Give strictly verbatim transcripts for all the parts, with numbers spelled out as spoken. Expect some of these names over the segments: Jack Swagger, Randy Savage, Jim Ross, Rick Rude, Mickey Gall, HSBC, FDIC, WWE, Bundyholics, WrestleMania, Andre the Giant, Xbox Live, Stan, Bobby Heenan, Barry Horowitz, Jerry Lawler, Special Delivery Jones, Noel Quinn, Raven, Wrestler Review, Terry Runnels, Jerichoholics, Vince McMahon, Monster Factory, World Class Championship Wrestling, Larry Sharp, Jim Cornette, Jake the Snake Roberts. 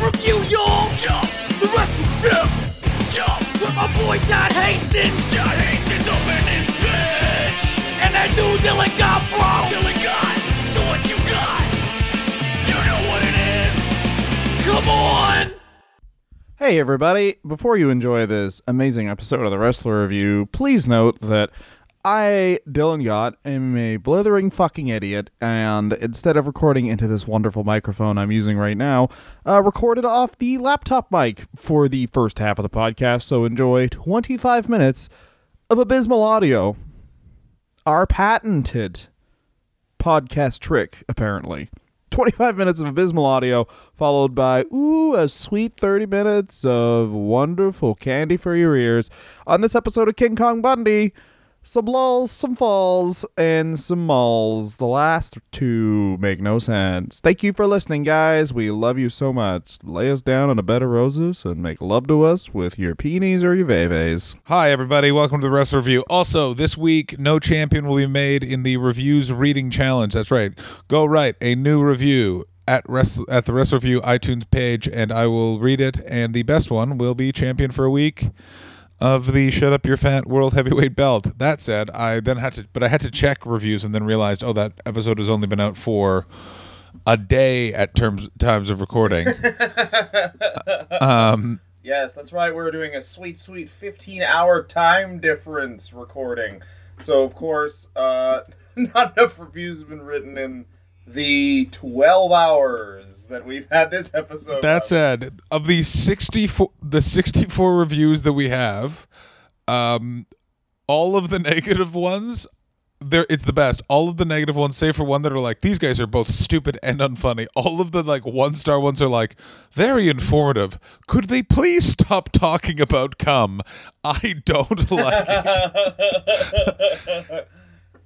Wrestler Review, y'all! Jump! The Wrestler Review! Jump! With my boy John Hastings! John Hastings up in this bitch! And that dude Dylan Gott, bro! Dylan Gott! So what you got? You know what it is! Come on! Hey everybody, before you enjoy this amazing episode of the Wrestler Review, please note that I, Dylan Gott, am a blithering fucking idiot, and instead of recording into this wonderful microphone I'm using right now, uh, recorded off the laptop mic for the first half of the podcast, so enjoy twenty-five minutes of abysmal audio. Our patented podcast trick, apparently. twenty-five minutes of abysmal audio, followed by, ooh, a sweet thirty minutes of wonderful candy for your ears on this episode of King Kong Bundy. Some lulls, some falls, and some mauls. The last two make no sense. Thank you for listening, guys. We love you so much. Lay us down on a bed of roses and make love to us with your peonies or your veves. Hi, everybody. Welcome to the Wrestler Review. Also, this week, no champion will be made in the Reviews Reading Challenge. That's right. Go write a new review at rest at the Wrestler Review iTunes page, and I will read it, and the best one will be champion for a week of the Shut Up Your Fat World Heavyweight Belt. That said, I then had to, but I had to check reviews and then realized, oh, that episode has only been out for a day at terms times of recording. um, yes, that's right. We're doing a sweet, sweet fifteen hour time difference recording. So, of course, uh, not enough reviews have been written in the twelve hours that we've had this episode. That said, of the sixty-four the sixty-four reviews that we have, um all of the negative ones, there it's the best. All of the negative ones, save for one that are like, these guys are both stupid and unfunny. All of the like one star ones are like, very informative. Could they please stop talking about cum? I don't like it.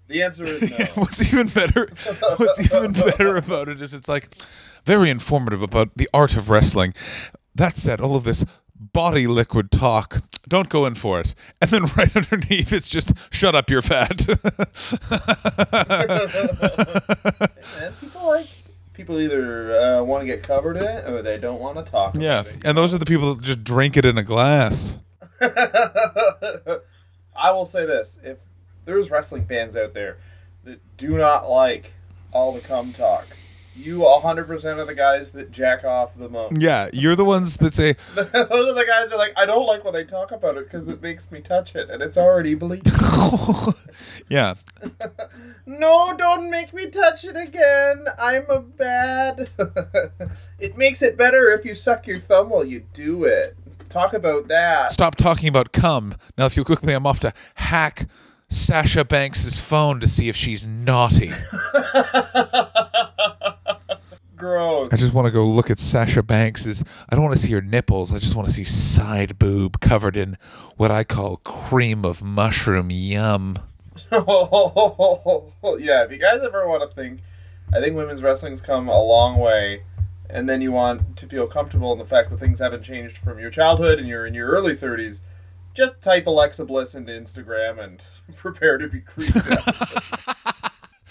The answer is no. what's even better what's even better about it is it's like very informative about the art of wrestling. That said, all of this body liquid talk, don't go in for it. And then right underneath it's just, shut up, you're fat. And people like people either uh, want to get covered in it or they don't want to talk about yeah. it. Yeah. And those are the people that just drink it in a glass. I will say this, if there's wrestling fans out there that do not like all the cum talk. You one hundred percent of the guys that jack off the most. Yeah, you're the ones that say... Those are the guys that are like, I don't like when they talk about it because it makes me touch it, and it's already bleeding. Yeah. No, don't make me touch it again. I'm a bad... It makes it better if you suck your thumb while you do it. Talk about that. Stop talking about cum. Now, if you quickly, I'm off to hack Sasha Banks' phone to see if she's naughty. Gross. I just want to go look at Sasha Banks'... I don't want to see her nipples. I just want to see side boob covered in what I call cream of mushroom yum. Yeah, if you guys ever want to think... I think women's wrestling's come a long way, and then you want to feel comfortable in the fact that things haven't changed from your childhood and you're in your early thirties. Just type Alexa Bliss into Instagram and prepare to be creeped out.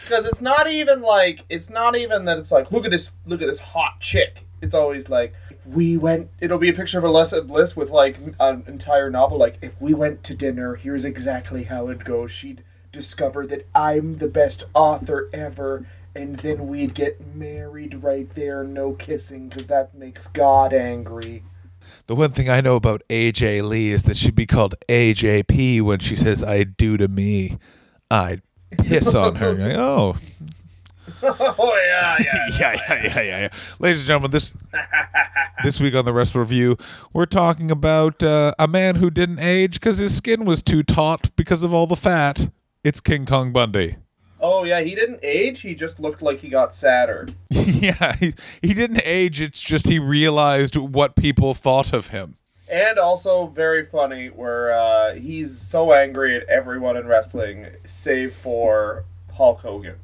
Because it's not even like, it's not even that it's like, look at this, look at this hot chick. It's always like, if we went, it'll be a picture of Alexa Bliss with like an entire novel. Like, if we went to dinner, here's exactly how it goes. She'd discover that I'm the best author ever. And then we'd get married right there. No kissing, because that makes God angry. The one thing I know about A J Lee is that she'd be called A J P when she says, I do to me. I'd piss on her. Like, oh. Oh, yeah, yeah. yeah, yeah, yeah, yeah, yeah. Ladies and gentlemen, this this week on the Wrestler Review, we're talking about uh, a man who didn't age because his skin was too taut because of all the fat. It's King Kong Bundy. Oh, yeah, he didn't age. He just looked like he got sadder. Yeah, he, he didn't age. It's just he realized what people thought of him. And also very funny where uh, he's so angry at everyone in wrestling save for Hulk Hogan.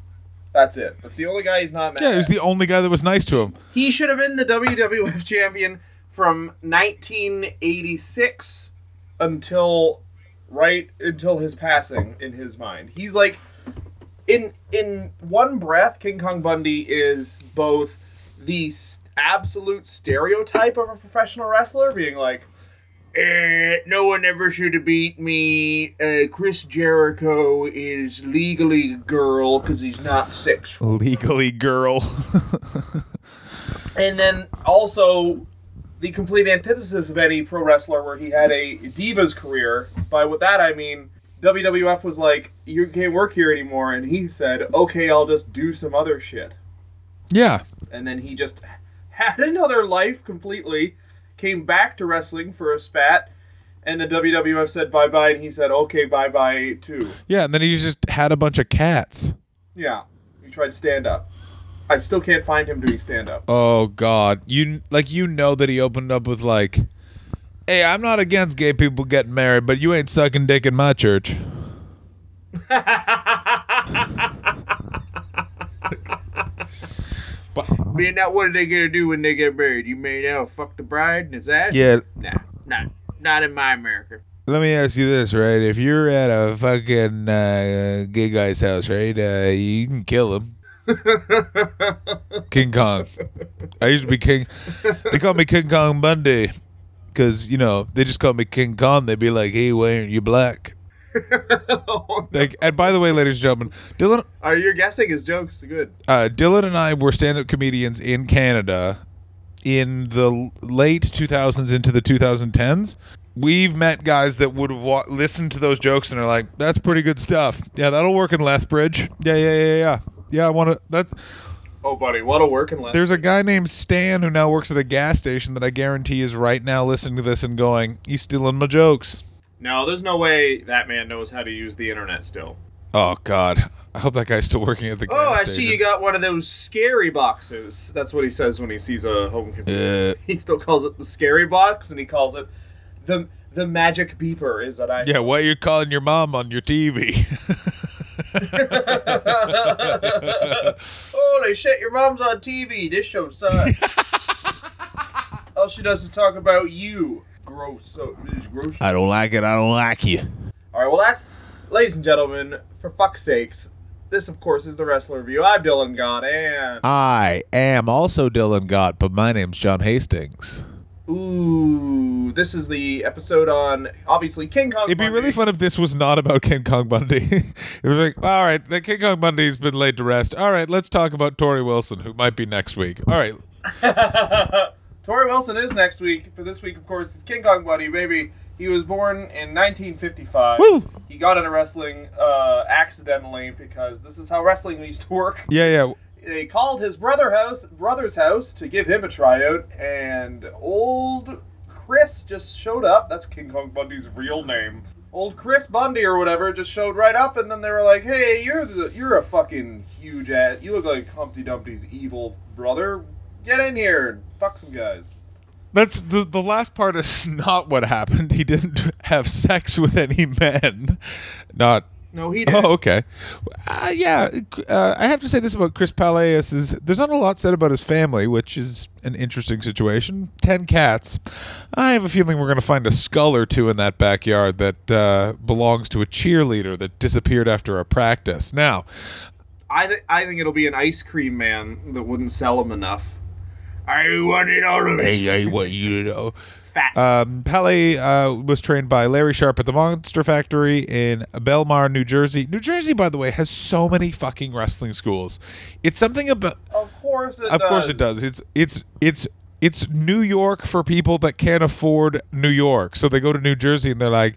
That's it. That's the only guy he's not mad Yeah, he was at. The only guy that was nice to him. He should have been the W W F champion from nineteen eighty-six until right until his passing in his mind. He's like... In in one breath, King Kong Bundy is both the absolute stereotype of a professional wrestler being like, eh, no one ever should have beat me. Uh, Chris Jericho is legally girl because he's not six. Legally girl. And then also the complete antithesis of any pro wrestler where he had a divas career. By what that I mean, W W F was like, you can't work here anymore. And he said, okay, I'll just do some other shit. Yeah. And then he just had another life completely. Came back to wrestling for a spat, and the W W F said bye-bye, and he said, okay, bye-bye, too. Yeah, and then he just had a bunch of cats. Yeah, he tried stand-up. I still can't find him doing stand-up. Oh, God. You like you know that he opened up with, like, hey, I'm not against gay people getting married, but you ain't sucking dick in my church. Man, now what are they gonna do when they get married? You may now fuck the bride and his ass? Yeah. Nah, not, not in my America. Let me ask you this, right? If you're at a fucking uh, gay guy's house, right, uh, you can kill him. King Kong. I used to be King. They call me King Kong Bundy because, you know, they just call me King Kong. They'd be like, hey, why aren't you black? Oh, no. Like, and by the way, ladies and gentlemen, Dylan, are you guessing his jokes good? Uh, Dylan and I were stand-up comedians in Canada in the late two thousands into the twenty tens. We've met guys that would have wa- listened to those jokes and are like, "That's pretty good stuff. Yeah, that'll work in Lethbridge. Yeah, yeah, yeah, yeah. Yeah, I want to." That. Oh, buddy, what'll work in Lethbridge? There's a guy named Stan who now works at a gas station that I guarantee is right now listening to this and going, "He's stealing my jokes." No, there's no way that man knows how to use the internet still. Oh, God. I hope that guy's still working at the gas Oh, I station. See you got one of those scary boxes. That's what he says when he sees a home computer. Uh, he still calls it the scary box, and he calls it the the magic beeper, is that I... Yeah, why are you calling your mom on your T V? Holy shit, your mom's on T V. This show sucks. All she does is talk about you. Gross. So, gross. I don't like it. I don't like you. All right. Well, that's, ladies and gentlemen, for fuck's sakes, this, of course, is the Wrestler Review. I'm Dylan Gott, and I am also Dylan Gott, but my name's John Hastings. Ooh, this is the episode on, obviously, King Kong Bundy. It'd be really fun if this was not about King Kong Bundy. It was like, all right, the King Kong Bundy's been laid to rest. All right, let's talk about Torrie Wilson, who might be next week. All right. Torrie Wilson is next week. For this week, of course, it's King Kong Bundy, baby. He was born in nineteen fifty-five. Woo! He got into wrestling uh, accidentally because this is how wrestling used to work. Yeah, yeah. They called his brother house, brother's house to give him a tryout, and old Chris just showed up. That's King Kong Bundy's real name. Old Chris Bundy or whatever just showed right up, and then they were like, hey, you're, the, you're a fucking huge ass. You look like Humpty Dumpty's evil brother. Get in here and fuck some guys. That's the the last part is not what happened. He didn't have sex with any men. Not. No, he didn't. Oh, okay. Uh, yeah, uh, I have to say this about Chris Pallies is there's not a lot said about his family, which is an interesting situation. Ten cats. I have a feeling we're going to find a skull or two in that backyard that uh, belongs to a cheerleader that disappeared after a practice. Now, I th- I think it'll be an ice cream man that wouldn't sell him enough. I wanted all of it. Hey, I want you to know. Fat. Um, Pallies uh, was trained by Larry Sharp at the Monster Factory in Belmar, New Jersey. New Jersey, by the way, has so many fucking wrestling schools. It's something about. Of course it of does. Of course it does. It's it's it's it's New York for people that can't afford New York, so they go to New Jersey and they're like,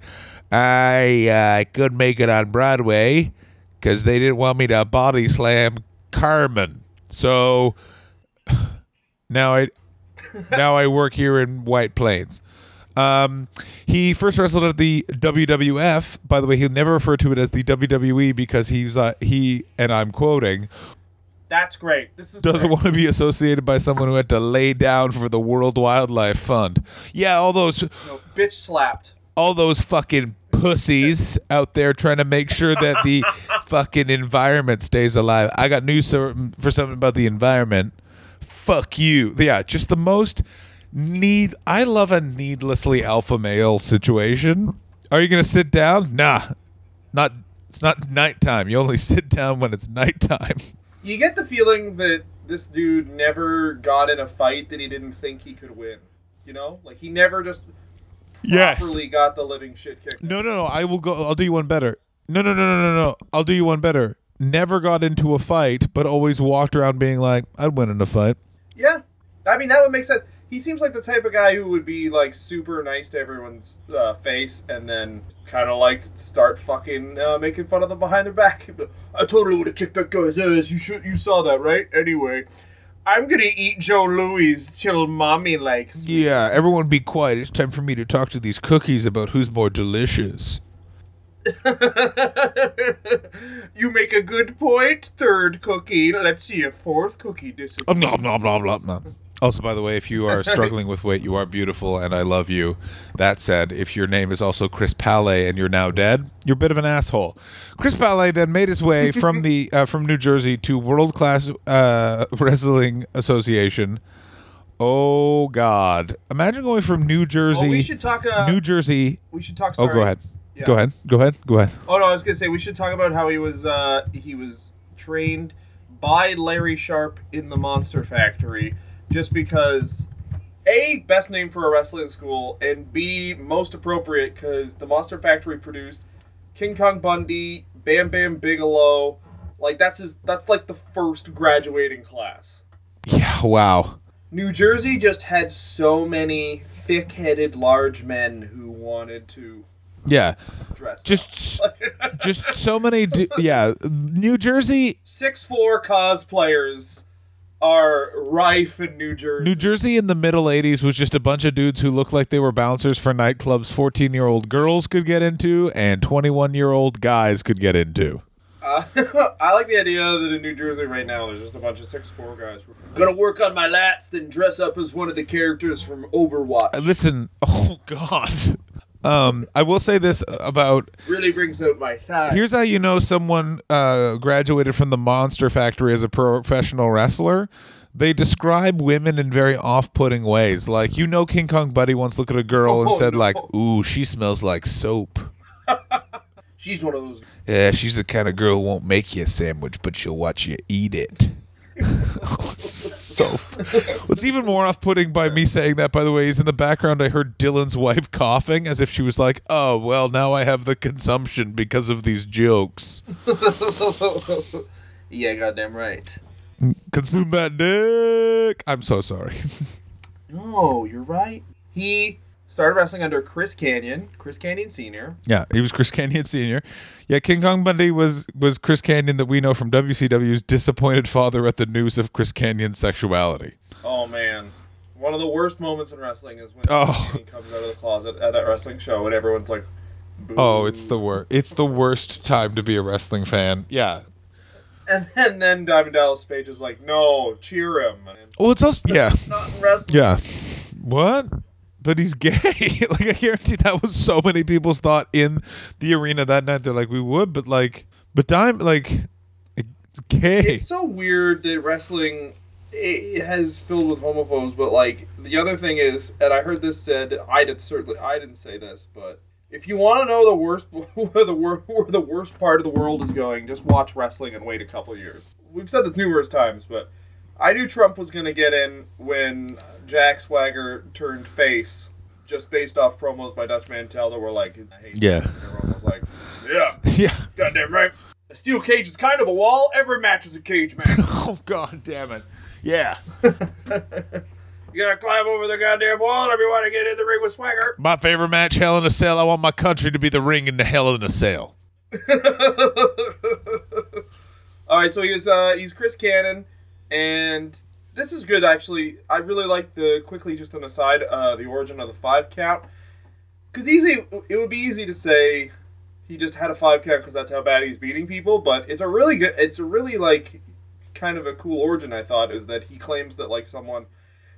I uh, could make it on Broadway because they didn't want me to body slam Carmen, so. Now I, now I work here in White Plains. Um, he first wrestled at the W W F. By the way, he'll never refer to it as the W W E because he's uh, he and I'm quoting. That's great. This is doesn't great. Want to be associated by someone who had to lay down for the World Wildlife Fund. Yeah, all those no, bitch slapped. All those fucking pussies out there trying to make sure that the fucking environment stays alive. I got news for something about the environment. Fuck you. Yeah, just the most need. I love a needlessly alpha male situation. Are you going to sit down? Nah. Not. It's not nighttime. You only sit down when it's nighttime. You get the feeling that this dude never got in a fight that he didn't think he could win. You know? Like, he never just properly yes. got the living shit kicked. No, no, no. I will go. I'll do you one better. No, no, no, no, no, no. I'll do you one better. Never got into a fight, but always walked around being like, I'd win in a fight. Yeah. I mean, that would make sense. He seems like the type of guy who would be, like, super nice to everyone's uh, face and then kind of, like, start fucking uh, making fun of them behind their back. I totally would have kicked that guy's ass. You should, you saw that, right? Anyway, I'm going to eat Joe Louis till mommy likes me. Yeah, everyone be quiet. It's time for me to talk to these cookies about who's more delicious. You make a good point, third cookie. Let's see if fourth cookie disappears. Blah, blah, blah, blah, blah. Also, by the way, if you are struggling with weight, you are beautiful, and I love you. That said, if your name is also Chris Pallies and you're now dead, you're a bit of an asshole. Chris Pallies then made his way from the uh, from New Jersey to World Class uh, Wrestling Association. Oh God! Imagine going from New Jersey. Oh, we should talk. Uh, New Jersey. We should talk. Sorry. Oh, go ahead. Yeah. Go ahead. Go ahead. Go ahead. Oh no, I was gonna say we should talk about how he was uh, he was trained by Larry Sharp in the Monster Factory. Just because, A, best name for a wrestling school, and B, most appropriate because the Monster Factory produced King Kong Bundy, Bam Bam Bigelow. Like, that's his. That's like the first graduating class. Yeah, wow. New Jersey just had so many thick-headed large men who wanted to... Yeah, just just so many... Du- yeah, New Jersey... six foot four cosplayers... are rife in New Jersey. New Jersey in the middle eighties was just a bunch of dudes who looked like they were bouncers for nightclubs fourteen-year-old girls could get into and twenty-one-year-old guys could get into. Uh, I like the idea that in New Jersey right now there's just a bunch of six foot four guys. Gonna work on my lats, then dress up as one of the characters from Overwatch. Uh, listen, oh God. Um, I will say this about... Really brings out my thighs. Here's how you know someone uh, graduated from the Monster Factory as a professional wrestler. They describe women in very off-putting ways. Like, you know King Kong Bundy once looked at a girl oh, and said, no. like, ooh, she smells like soap. She's one of those... Yeah, she's the kind of girl who won't make you a sandwich, but she'll watch you eat it. So, what's even more off-putting by me saying that, by the way, is in the background I heard Dylan's wife coughing as if she was like, oh, well, now I have the consumption because of these jokes. Yeah, goddamn right. Consume that dick. I'm so sorry. No, you're right. He started wrestling under Chris Kanyon, Chris Kanyon Senior Yeah, he was Chris Kanyon Senior Yeah, King Kong Bundy was was Chris Kanyon that we know from W C W's disappointed father at the news of Chris Canyon's sexuality. Oh, man. One of the worst moments in wrestling is when oh. he comes out of the closet at that wrestling show and everyone's like, boo. Oh, it's the, wor- it's the worst time to be a wrestling fan. Yeah. And then, and then Diamond Dallas Page is like, no, cheer him. And well, it's also, yeah. Not in wrestling. Yeah. What? But he's gay. Like, I guarantee that was so many people's thought in the arena that night. They're like, we would, but like, but Dime, like, gay. It's so weird that wrestling it has filled with homophobes. But like, the other thing is, and I heard this said, I did certainly, I didn't say this, but if you want to know the worst, where the wor- where the worst part of the world is going, just watch wrestling and wait a couple years. We've said this numerous times, but I knew Trump was going to get in when Jack Swagger turned face just based off promos by Dutch Mantel that were like, I hate yeah. Trump. And everyone was like, yeah. Yeah. Goddamn right. A steel cage is kind of a wall. Every match is a cage match. Oh, God damn it. Yeah. You got to climb over the goddamn wall if you want to get in the ring with Swagger. My favorite match, Hell in a Cell. I want my country to be the ring in the Hell in a Cell. All right, so he was, uh, he's Chris Kanyon. And this is good, actually. I really like the, quickly, just an aside, uh, the origin of the five count. Because easy, it would be easy to say he just had a five count because that's how bad he's beating people. But it's a really good, it's a really, like, kind of a cool origin, I thought, is that he claims that, like, someone,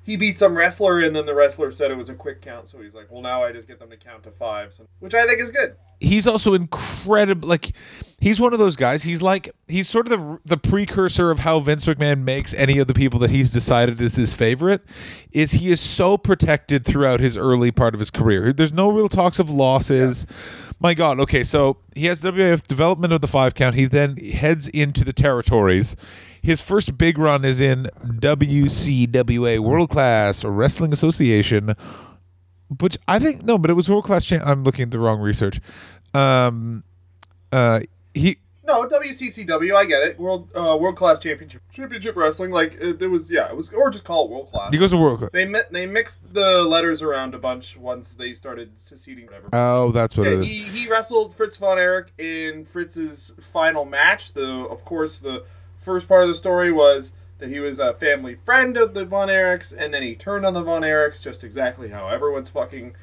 he beat some wrestler and then the wrestler said it was a quick count. So he's like, well, now I just get them to count to five, so, which I think is good. He's also incredible. Like, he's one of those guys. He's like, he's sort of the the precursor of how Vince McMahon makes any of the people that he's decided is his favorite. Is he is so protected throughout his early part of his career. There's no real talks of losses. Yeah. My God. Okay, so he has W W F development of the five count. He then heads into the territories. His first big run is in W C W A, World Class Wrestling Association, which I think, no, but it was World Class Champ. I'm looking at the wrong research. Um, uh, he no W C C W. I get it. World uh, World Class Championship Championship Wrestling. Like uh, there was, yeah, it was, or just call it World Class. He goes to World Class. They mi- they mixed the letters around a bunch once they started seceding. Whatever. Oh, that's what yeah, it is. He, he wrestled Fritz von Erich in Fritz's final match. The of course the first part of the story was that he was a family friend of the Von Erichs, and then he turned on the Von Erichs, just exactly how everyone's fucking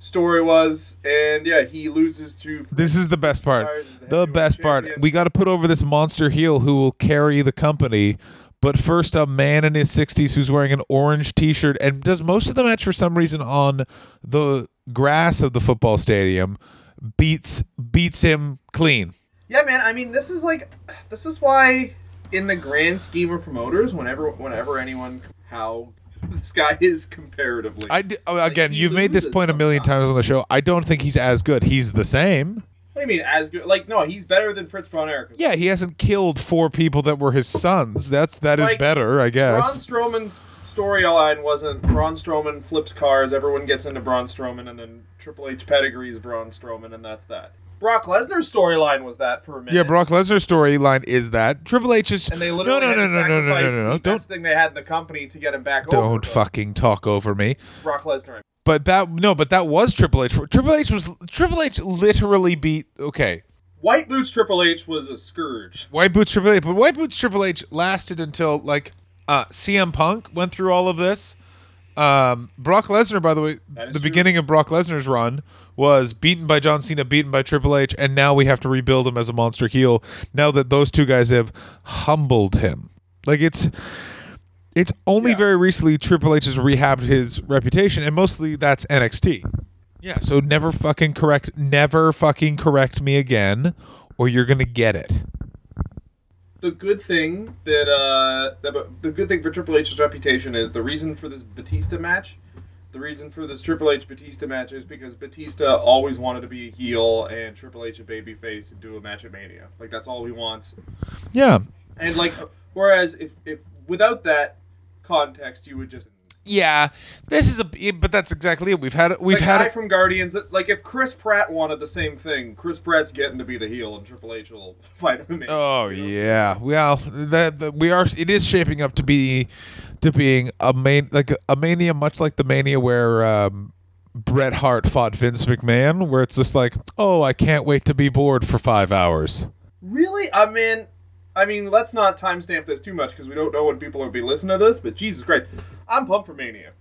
story was. And yeah, he loses to... This is the best part. The, the best champion. part. We got to put over this monster heel who will carry the company. But first, a man in his sixties who's wearing an orange T-shirt and does most of the match for some reason on the grass of the football stadium beats beats him clean. Yeah, man. I mean, this is like... This is why... In the grand scheme of promoters, whenever whenever anyone, how this guy is comparatively. I do, again, like, you've made this point sometimes. a million times on the show. I don't think he's as good. He's the same. What do you mean as good? Like, no, he's better than Fritz von Erich. Yeah, he hasn't killed four people that were his sons. That's That like, is better, I guess. Braun Strowman's storyline wasn't Braun Strowman flips cars, everyone gets into Braun Strowman, and then Triple H pedigrees Braun Strowman, and that's that. Brock Lesnar's storyline was that for a minute. Yeah, Brock Lesnar's storyline is that. Triple H is... And they literally no, no, had to no, no, sacrifice no, no, no, no, no. the don't, best thing they had in the company to get him back don't over. Don't fucking talk over me. Brock Lesnar. But that... No, but that was Triple H. Triple H was... Triple H literally beat... Okay. White Boots Triple H was a scourge. White Boots Triple H... But White Boots Triple H lasted until, like, uh, C M Punk went through all of this. Um, Brock Lesnar, by the way, the true. beginning of Brock Lesnar's run... was beaten by John Cena, beaten by Triple H, and now we have to rebuild him as a monster heel now that those two guys have humbled him. Like, it's it's only yeah. very recently Triple H has rehabbed his reputation, and mostly that's N X T. Yeah, so never fucking correct, never fucking correct me again, or you're gonna get it. The good thing that uh, the, the good thing for Triple H's reputation is the reason for this Batista match. The reason for this Triple H Batista match is because Batista always wanted to be a heel and Triple H a babyface and do a match at Mania. Like, that's all he wants. Yeah. And, like, whereas if, if without that context, you would just... Yeah. This is a... But that's exactly it. We've had... We've like, had... A guy from Guardians... Like, if Chris Pratt wanted the same thing, Chris Pratt's getting to be the heel and Triple H will fight him at Mania. Oh, yeah. Well, that, that we are... It is shaping up to be... to being a main like a mania much like the mania where um, Bret Hart fought Vince McMahon, where it's just like, oh, I can't wait to be bored for five hours. Really? I mean, I mean, let's not timestamp this too much because we don't know when people will be listening to this, but Jesus Christ, I'm pumped for Mania.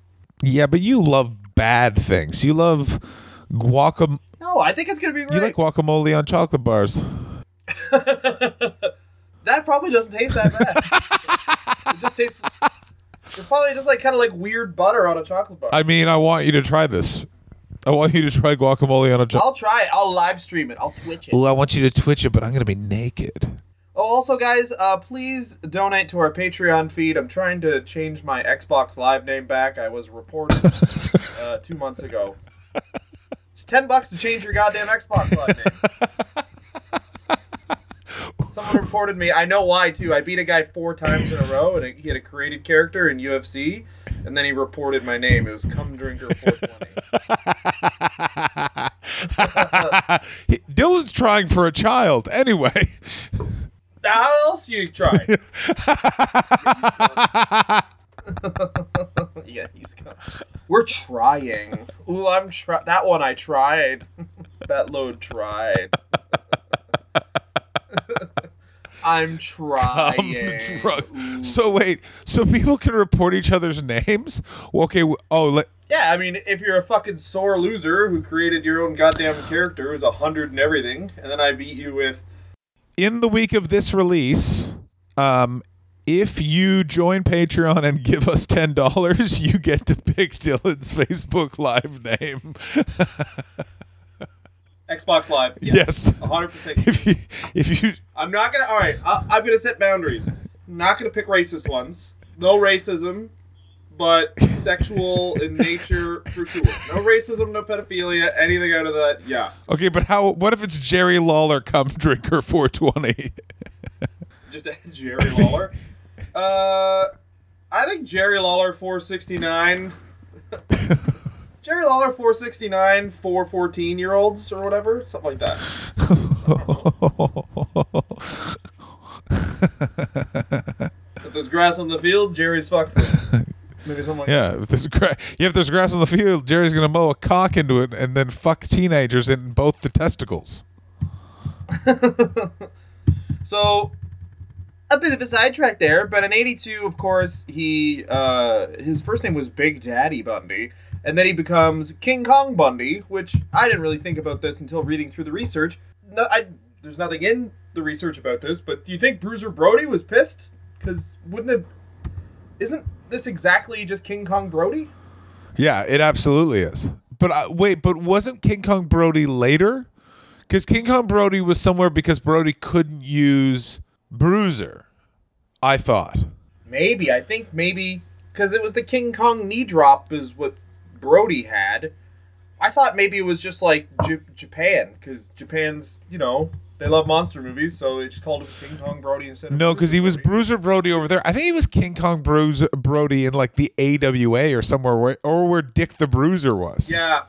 Yeah, but you love bad things. You love guacamole. No, I think it's going to be great. You like guacamole on chocolate bars. That probably doesn't taste that bad. It just tastes... It's probably just like kind of like weird butter on a chocolate bar. I mean, I want you to try this. I want you to try guacamole on a chocolate. I'll try it. I'll live stream it. I'll Twitch it. Well, I want you to Twitch it, but I'm going to be naked. Oh, also, guys, uh, please donate to our Patreon feed. I'm trying to change my Xbox Live name back. I was reported uh, two months ago. It's ten bucks to change your goddamn Xbox Live name. Someone reported me. I know why, too. I beat a guy four times in a row, and he had a created character in U F C, and then he reported my name. It was Cum Drinker four twenty. Dylan's trying for a child, anyway. How else you try? Yeah, he's coming. We're trying. Ooh, I'm try- That one I tried. That load tried. I'm trying. Dr- so wait, so people can report each other's names? Well, okay. W- oh, let- yeah. I mean, if you're a fucking sore loser who created your own goddamn character who's a hundred and everything, and then I beat you with. In the week of this release, um, if you join Patreon and give us ten dollars, you get to pick Dylan's Facebook Live name. Xbox Live. Yes. one hundred percent. If you, if you... I'm not going to... All right. I, I'm going to set boundaries. I'm not going to pick racist ones. No racism, but sexual in nature for sure. No racism, no pedophilia, anything out of that. Yeah. Okay, but how... What if it's Jerry Lawler, Cum Drinker four twenty? Just Jerry Lawler? Uh, I think Jerry Lawler four sixty-nine. Jerry Lawler four sixty-nine for fourteen-year-olds or whatever. Something like that. If there's grass on the field, Jerry's fucked. Maybe something like yeah, that. If there's gra- yeah, if there's grass on the field, Jerry's going to mow a cock into it and then fuck teenagers in both the testicles. So, a bit of a sidetrack there, but in eighty-two, of course, he uh, his first name was Big Daddy Bundy, and then he becomes King Kong Bundy, which I didn't really think about this until reading through the research. No, I, there's nothing in the research about this, but do you think Bruiser Brody was pissed? Because wouldn't it... Isn't this exactly just King Kong Brody? Yeah, it absolutely is. But I, wait, but wasn't King Kong Brody later? Because King Kong Brody was somewhere because Brody couldn't use Bruiser, I thought. Maybe. I think maybe because it was the King Kong knee drop is what Brody had. I thought maybe it was just like J- Japan because Japan's, you know, they love monster movies, so they just called him King Kong Brody instead of... No, because he was Bruiser Brody over there. I think he was King Kong Bruiser Brody in like the A W A or somewhere where, or where Dick the Bruiser was. Yeah.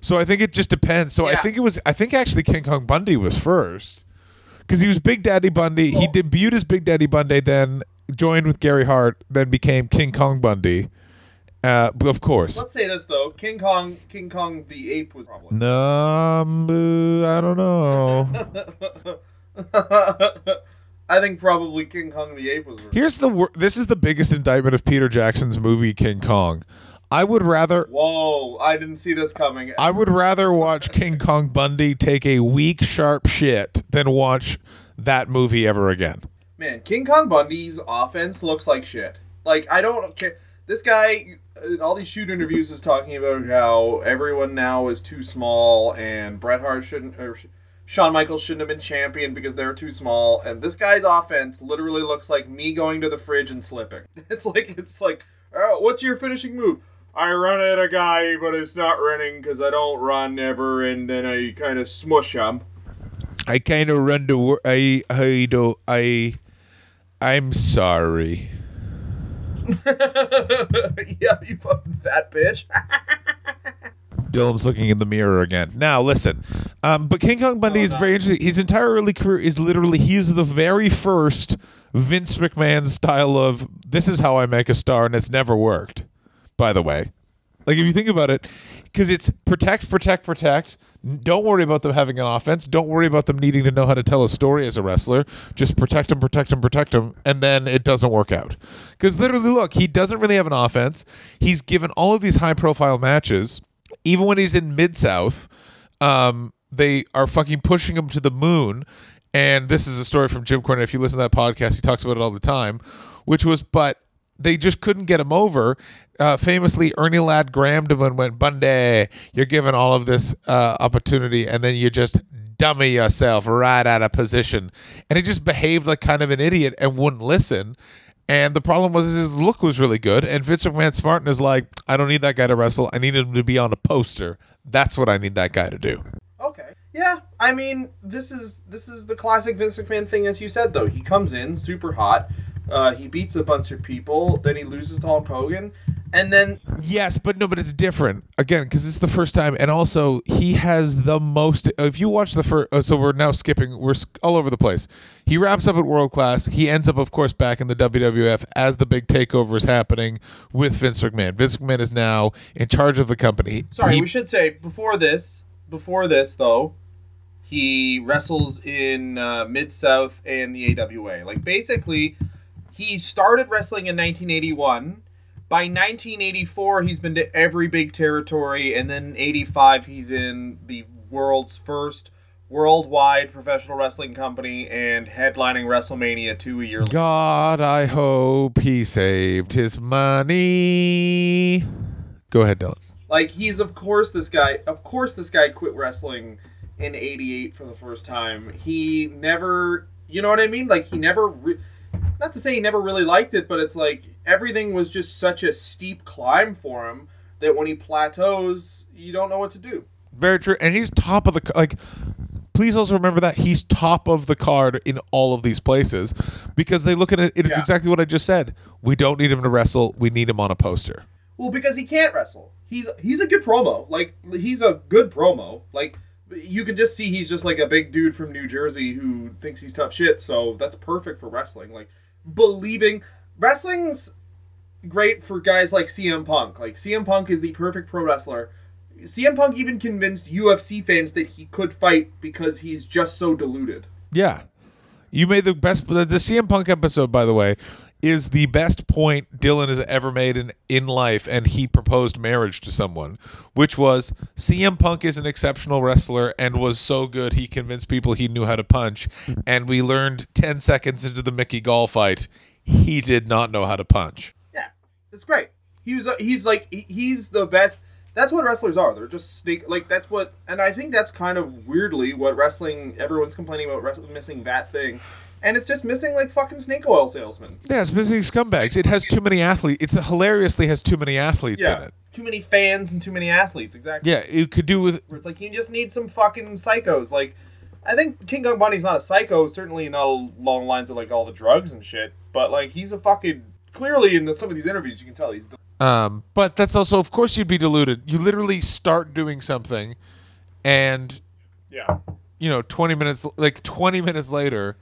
So I think it just depends. So yeah. I think it was. I think actually King Kong Bundy was first, because he was Big Daddy Bundy. Cool. He debuted as Big Daddy Bundy, then joined with Gary Hart, then became King Kong Bundy. Uh, of course. Let's say this though: King Kong, King Kong the Ape was probably... No, um, I don't know. I think probably King Kong the Ape was... Here's the wor- this is the biggest indictment of Peter Jackson's movie King Kong. I would rather... Whoa, I didn't see this coming. I would rather watch King Kong Bundy take a weak, sharp shit than watch that movie ever again. Man, King Kong Bundy's offense looks like shit. Like, I don't care. This guy, in all these shoot interviews, is talking about how everyone now is too small and Bret Hart shouldn't... or Shawn Michaels shouldn't have been champion because they're too small. And this guy's offense literally looks like me going to the fridge and slipping. It's like, it's like, oh, what's your finishing move? I run at a guy, but it's not running because I don't run ever, and then I kind of smush him. I kind of run to work. I, I do. I, I'm sorry. Yeah, you fucking fat bitch. Dylan's looking in the mirror again. Now, listen. Um, but King Kong Bundy oh, is no. very interesting. His entire early career is literally, he's the very first Vince McMahon style of, this is how I make a star, and it's never worked. By the way, like if you think about it, because it's protect, protect, protect. Don't worry about them having an offense. Don't worry about them needing to know how to tell a story as a wrestler. Just protect them, protect them, protect them, and then it doesn't work out. Because literally, look, he doesn't really have an offense. He's given all of these high-profile matches. Even when he's in Mid-South, um, they are fucking pushing him to the moon. And this is a story from Jim Cornette. If you listen to that podcast, he talks about it all the time, which was, but they just couldn't get him over. Uh, famously, Ernie Ladd grammed him and went, Bundy, you're given all of this uh, opportunity, and then you just dummy yourself right out of position. And he just behaved like kind of an idiot and wouldn't listen. And the problem was his look was really good, and Vince McMahon smart and is like, I don't need that guy to wrestle. I need him to be on a poster. That's what I need that guy to do. Okay. Yeah, I mean, this is this is the classic Vince McMahon thing, as you said, though. He comes in super hot. Uh, he beats a bunch of people, then he loses to Hulk Hogan, and then... Yes, but no, but it's different, again, because it's the first time, and also, he has the most... If you watch the first... Uh, so we're now skipping, we're all over the place. He wraps up at World Class, he ends up, of course, back in the W W F as the big takeover is happening with Vince McMahon. Vince McMahon is now in charge of the company. Sorry, he... we should say, before this, before this, though... He wrestles in uh, Mid-South and the A W A. Like, basically... He started wrestling in nineteen eighty-one. By nineteen eighty-four, he's been to every big territory. And then in eighty-five, he's in the world's first worldwide professional wrestling company and headlining WrestleMania two a year later. God, I hope he saved his money. Go ahead, Dylan. Like, he's, of course, this guy. Of course, this guy quit wrestling in eighty-eight for the first time. He never, you know what I mean? Like, he never... Re- Not to say he never really liked it, but it's like everything was just such a steep climb for him that when he plateaus, you don't know what to do. Very true. And he's top of the... like. please also remember that he's top of the card in all of these places, because they look at it. It is yeah. exactly what I just said. We don't need him to wrestle. We need him on a poster. Well, because he can't wrestle. He's he's a good promo. Like, he's a good promo. Like, you can just see he's just like a big dude from New Jersey who thinks he's tough shit. So that's perfect for wrestling. Like, believing wrestling's great for guys like C M Punk. Like, C M Punk is the perfect pro wrestler. C M Punk even convinced U F C fans that he could fight because he's just so deluded. Yeah. You made the best. The C M Punk episode, by the way, is the best point Dylan has ever made in, in life, and he proposed marriage to someone, which was C M Punk is an exceptional wrestler and was so good he convinced people he knew how to punch, and we learned ten seconds into the Mickey Gall fight he did not know how to punch. Yeah, it's great. He was, he's like, he's the best. That's what wrestlers are. They're just snake. Like, that's what, and I think that's kind of weirdly what wrestling, everyone's complaining about wrestling, missing that thing. And it's just missing, like, fucking snake oil salesmen. Yeah, it's missing scumbags. It has too many athletes. It hilariously has too many athletes yeah. in it. Too many fans and too many athletes, exactly. Yeah, it could do with... Where it's like, you just need some fucking psychos. Like, I think King Kong Bundy's not a psycho, certainly not along lines of, like, all the drugs and shit. But, like, he's a fucking... Clearly, in the, some of these interviews, you can tell he's... Um, but that's also, of course, you'd be deluded. You literally start doing something, and... Yeah. You know, twenty minutes... Like, twenty minutes later...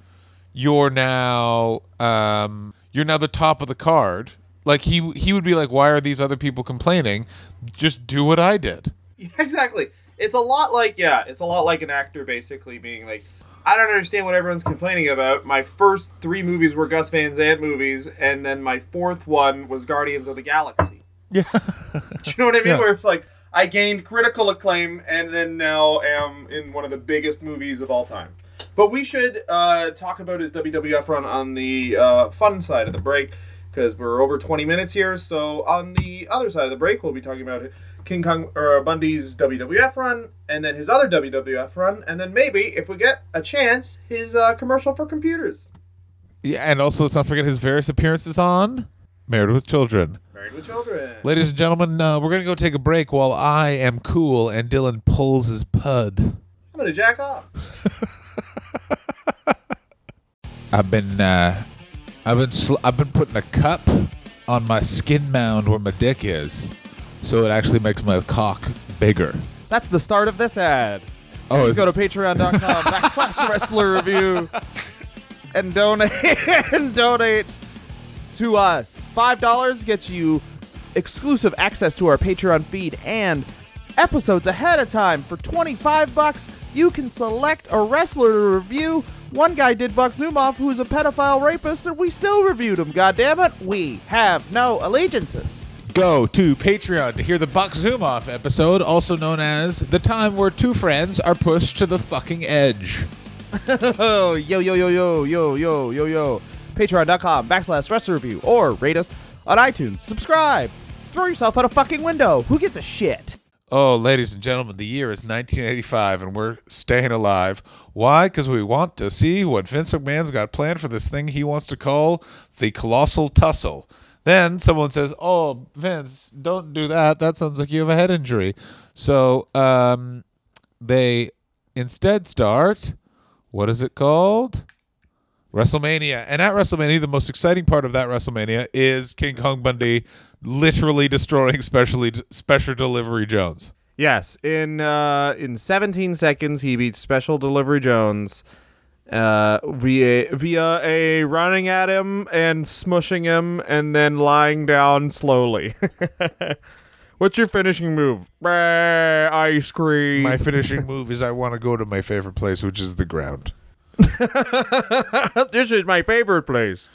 You're now, um, you're now the top of the card. Like, he he would be like, why are these other people complaining? Just do what I did. Yeah, exactly. It's a lot like yeah. It's a lot like an actor basically being like, I don't understand what everyone's complaining about. My first three movies were Gus Van Sant movies, and then my fourth one was Guardians of the Galaxy. Yeah. Do you know what I mean? Yeah. Where it's like, I gained critical acclaim, and then now am in one of the biggest movies of all time. But we should uh, talk about his W W F run on the uh, fun side of the break, because we're over twenty minutes here. So on the other side of the break, we'll be talking about King Kong or Bundy's W W F run, and then his other W W F run, and then maybe, if we get a chance, his uh, commercial for computers. Yeah, and also let's not forget his various appearances on Married with Children. Married with Children. Ladies and gentlemen, uh, we're going to go take a break while I am cool and Dylan pulls his pud. I'm going to jack off. I've been, uh, I've been, sl- I've been putting a cup on my skin mound where my dick is, so it actually makes my cock bigger. That's the start of this ad. Oh, please go to patreon dot com backslash wrestler review and donate and donate to us. Five dollars gets you exclusive access to our Patreon feed and episodes ahead of time. For twenty-five bucks, you can select a wrestler to review. One guy did Buck Zumoff, who's a pedophile rapist, and we still reviewed him. God damn it, we have no allegiances. Go to Patreon to hear the Buck Zumoff episode, also known as The Time Where Two Friends Are Pushed to the Fucking Edge. yo, yo, yo, yo, yo, yo, yo, yo. Patreon dot com backslash wrestler review, or rate us on iTunes. Subscribe. Throw yourself out a fucking window. Who gives a shit? Oh, ladies and gentlemen, the year is nineteen eighty-five, and we're staying alive. Why? Because we want to see what Vince McMahon's got planned for this thing he wants to call the Colossal Tussle. Then someone says, oh, Vince, don't do that. That sounds like you have a head injury. So um, they instead start, what is it called? WrestleMania. And at WrestleMania, the most exciting part of that WrestleMania is King Kong Bundy literally destroying specially Special Delivery Jones. Yes, in uh, in seventeen seconds, he beats Special Delivery Jones uh, via via a running at him and smushing him and then lying down slowly. What's your finishing move? Brrr, ice cream. My finishing move is I want to go to my favorite place, which is the ground. This is my favorite place.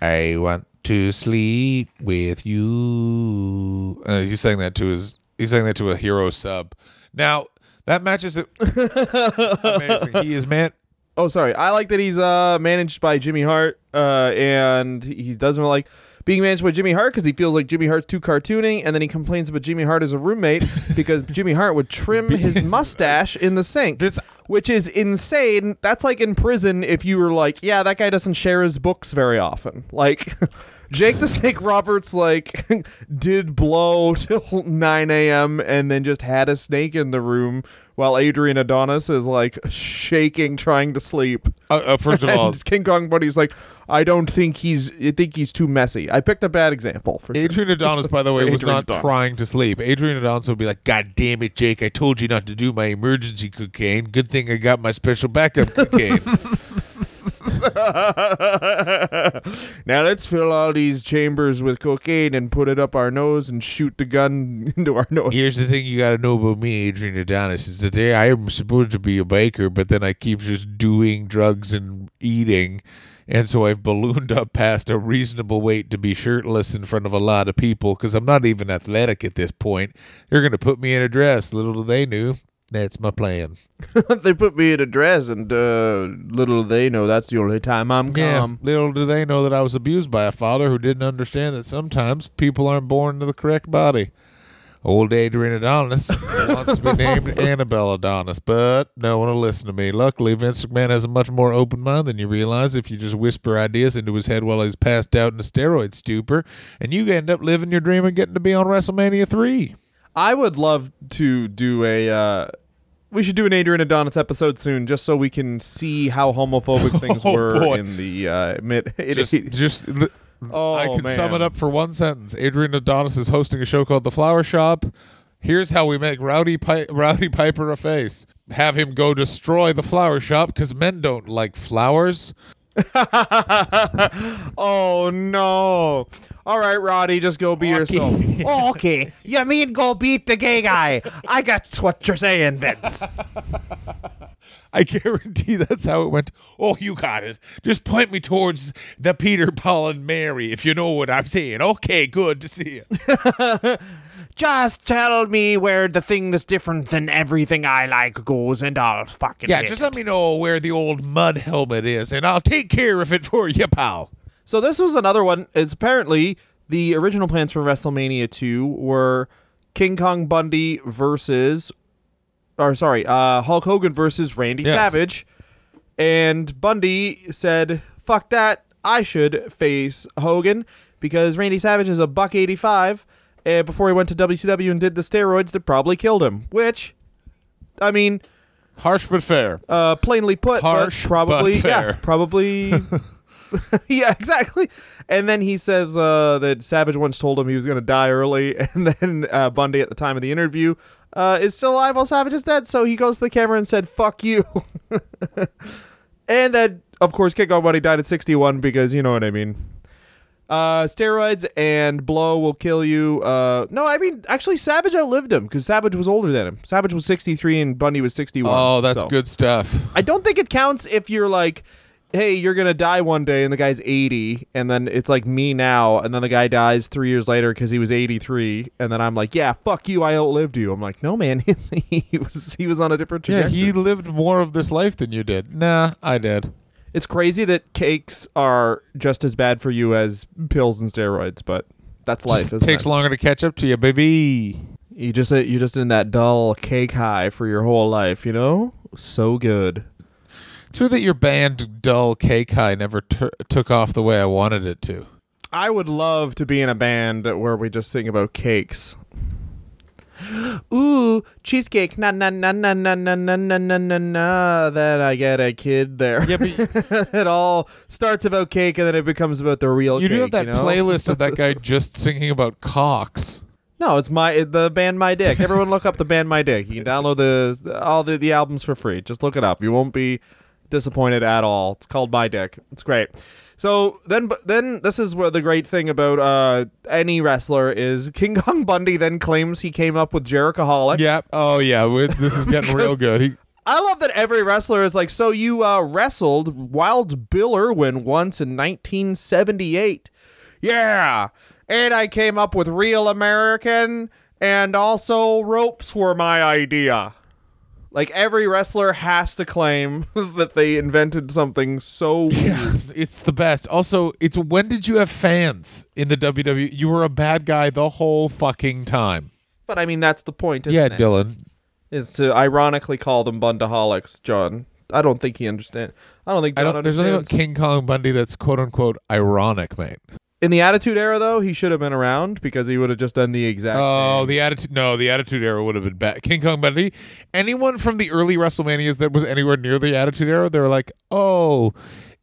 I want to sleep with you. Uh, he's saying that to his. He's saying that to a hero sub. Now that matches it. Amazing. He is man. Oh, sorry. I like that he's uh, managed by Jimmy Hart, uh, and he doesn't like being managed by Jimmy Hart because he feels like Jimmy Hart's too cartoony, and then he complains about Jimmy Hart as a roommate because Jimmy Hart would trim his mustache in the sink. This which is insane. That's like in prison if you were like, yeah, that guy doesn't share his books very often. Like, Jake the Snake Roberts, like, did blow till nine a.m. and then just had a snake in the room while Adrian Adonis is, like, shaking, trying to sleep. Uh, uh, first of all... King Kong Bundy's like, I don't think he's... I think he's too messy. I picked a bad example. For Adrian sure. Adonis, by the way, was not Adonis. trying to sleep. Adrian Adonis would be like, God damn it, Jake, I told you not to do my emergency cocaine. Good thing I got my special backup cocaine. Now let's fill all these chambers with cocaine and put it up our nose and shoot the gun into our nose. Here's the thing you gotta know about me, Adrian Adonis, is that hey, I am supposed to be a biker, but then I keep just doing drugs and eating, and so I've ballooned up past a reasonable weight to be shirtless in front of a lot of people because I'm not even athletic at this point. They're gonna put me in a dress, little do they knew. That's my plan. They put me in a dress, and uh, little do they know that's the only time I'm yeah, calm. Little do they know that I was abused by a father who didn't understand that sometimes people aren't born to the correct body. Old Adrian Adonis wants to be named Annabelle Adonis, but no one will listen to me. Luckily, Vince McMahon has a much more open mind than you realize if you just whisper ideas into his head while he's passed out in a steroid stupor, and you end up living your dream and getting to be on WrestleMania three. I would love to do a, uh, we should do an Adrian Adonis episode soon just so we can see how homophobic things oh, were boy. in the uh, mid just, just the, oh, I can man. sum it up for one sentence. Adrian Adonis is hosting a show called The Flower Shop. Here's how we make Rowdy, Pi- Rowdy Piper a face. Have him go destroy the flower shop because men don't like flowers. Oh, no. All right, Roddy, just go be okay. yourself. Oh, okay. You mean go beat the gay guy. I got what you're saying, Vince. I guarantee that's how it went. Oh, you got it. Just point me towards the Peter, Paul, and Mary, if you know what I'm saying. Okay, good to see you. Just tell me where the thing that's different than everything I like goes, and I'll fucking Yeah, just it. let me know where the old mud helmet is, and I'll take care of it for you, pal. So this was another one. It's apparently the original plans for WrestleMania two were King Kong Bundy versus... Or sorry, uh, Hulk Hogan versus Randy yes. Savage. And Bundy said, fuck that, I should face Hogan, because Randy Savage is a buck eighty-five. Uh, before he went to W C W and did the steroids that probably killed him, which, I mean, harsh but fair. Uh, plainly put, harsh but probably, but fair. yeah, probably, yeah, exactly. And then he says uh, that Savage once told him he was going to die early, and then uh, Bundy at the time of the interview uh, is still alive while Savage is dead. So he goes to the camera and said, "Fuck you," and then of course, King Kong Bundy died at sixty-one because you know what I mean. Uh, steroids and blow will kill you. Uh, no, I mean, actually, Savage outlived him because Savage was older than him. Savage was sixty-three and Bundy was sixty-one. Oh, that's so. good stuff. I don't think it counts if you're like, hey, you're going to die one day and the guy's eighty and then it's like me now and then the guy dies three years later because he was eighty-three and then I'm like, yeah, fuck you, I outlived you. I'm like, no, man, he was he was on a different trajectory. Yeah, he lived more of this life than you did. Nah, I did. It's crazy that cakes are just as bad for you as pills and steroids, but that's life, just isn't it? It takes longer to catch up to you, baby. You just you just in that dull cake high for your whole life, you know? So good. It's weird that your band Dull Cake High never t- took off the way I wanted it to. I would love to be in a band where we just sing about cakes. Ooh, cheesecake. Na na na na na na na na na na na. Then I get a kid there. Yeah, but it all starts about cake and then it becomes about the real you cake. Do have that you know? playlist of that guy just singing about cocks. No, it's my the band My Dick. Everyone look up the band My Dick. You can download the all the, the albums for free. Just look it up. You won't be disappointed at all. It's called My Dick. It's great. So then then this is where the great thing about uh, any wrestler is King Kong Bundy then claims he came up with Jerichoholics. Yeah. Oh, yeah. This is getting real good. He- I love that every wrestler is like, so you uh, wrestled Wild Bill Irwin once in nineteen seventy-eight. Yeah. And I came up with Real American and also ropes were my idea. Like, every wrestler has to claim that they invented something so weird. Yeah, it's the best. Also, it's when did you have fans in the W W E? You were a bad guy the whole fucking time. But, I mean, that's the point, isn't yeah, it? Yeah, Dylan. is to ironically call them Bundaholics, John. I don't think he understands. I don't think John I don't, understands. There's nothing about King Kong Bundy that's quote-unquote ironic, mate. In the Attitude Era, though, he should have been around because he would have just done the exact oh, same. Oh, the Attitude... No, the Attitude Era would have been bad. King Kong Bundy, anyone from the early WrestleManias that was anywhere near the Attitude Era, they were like, oh...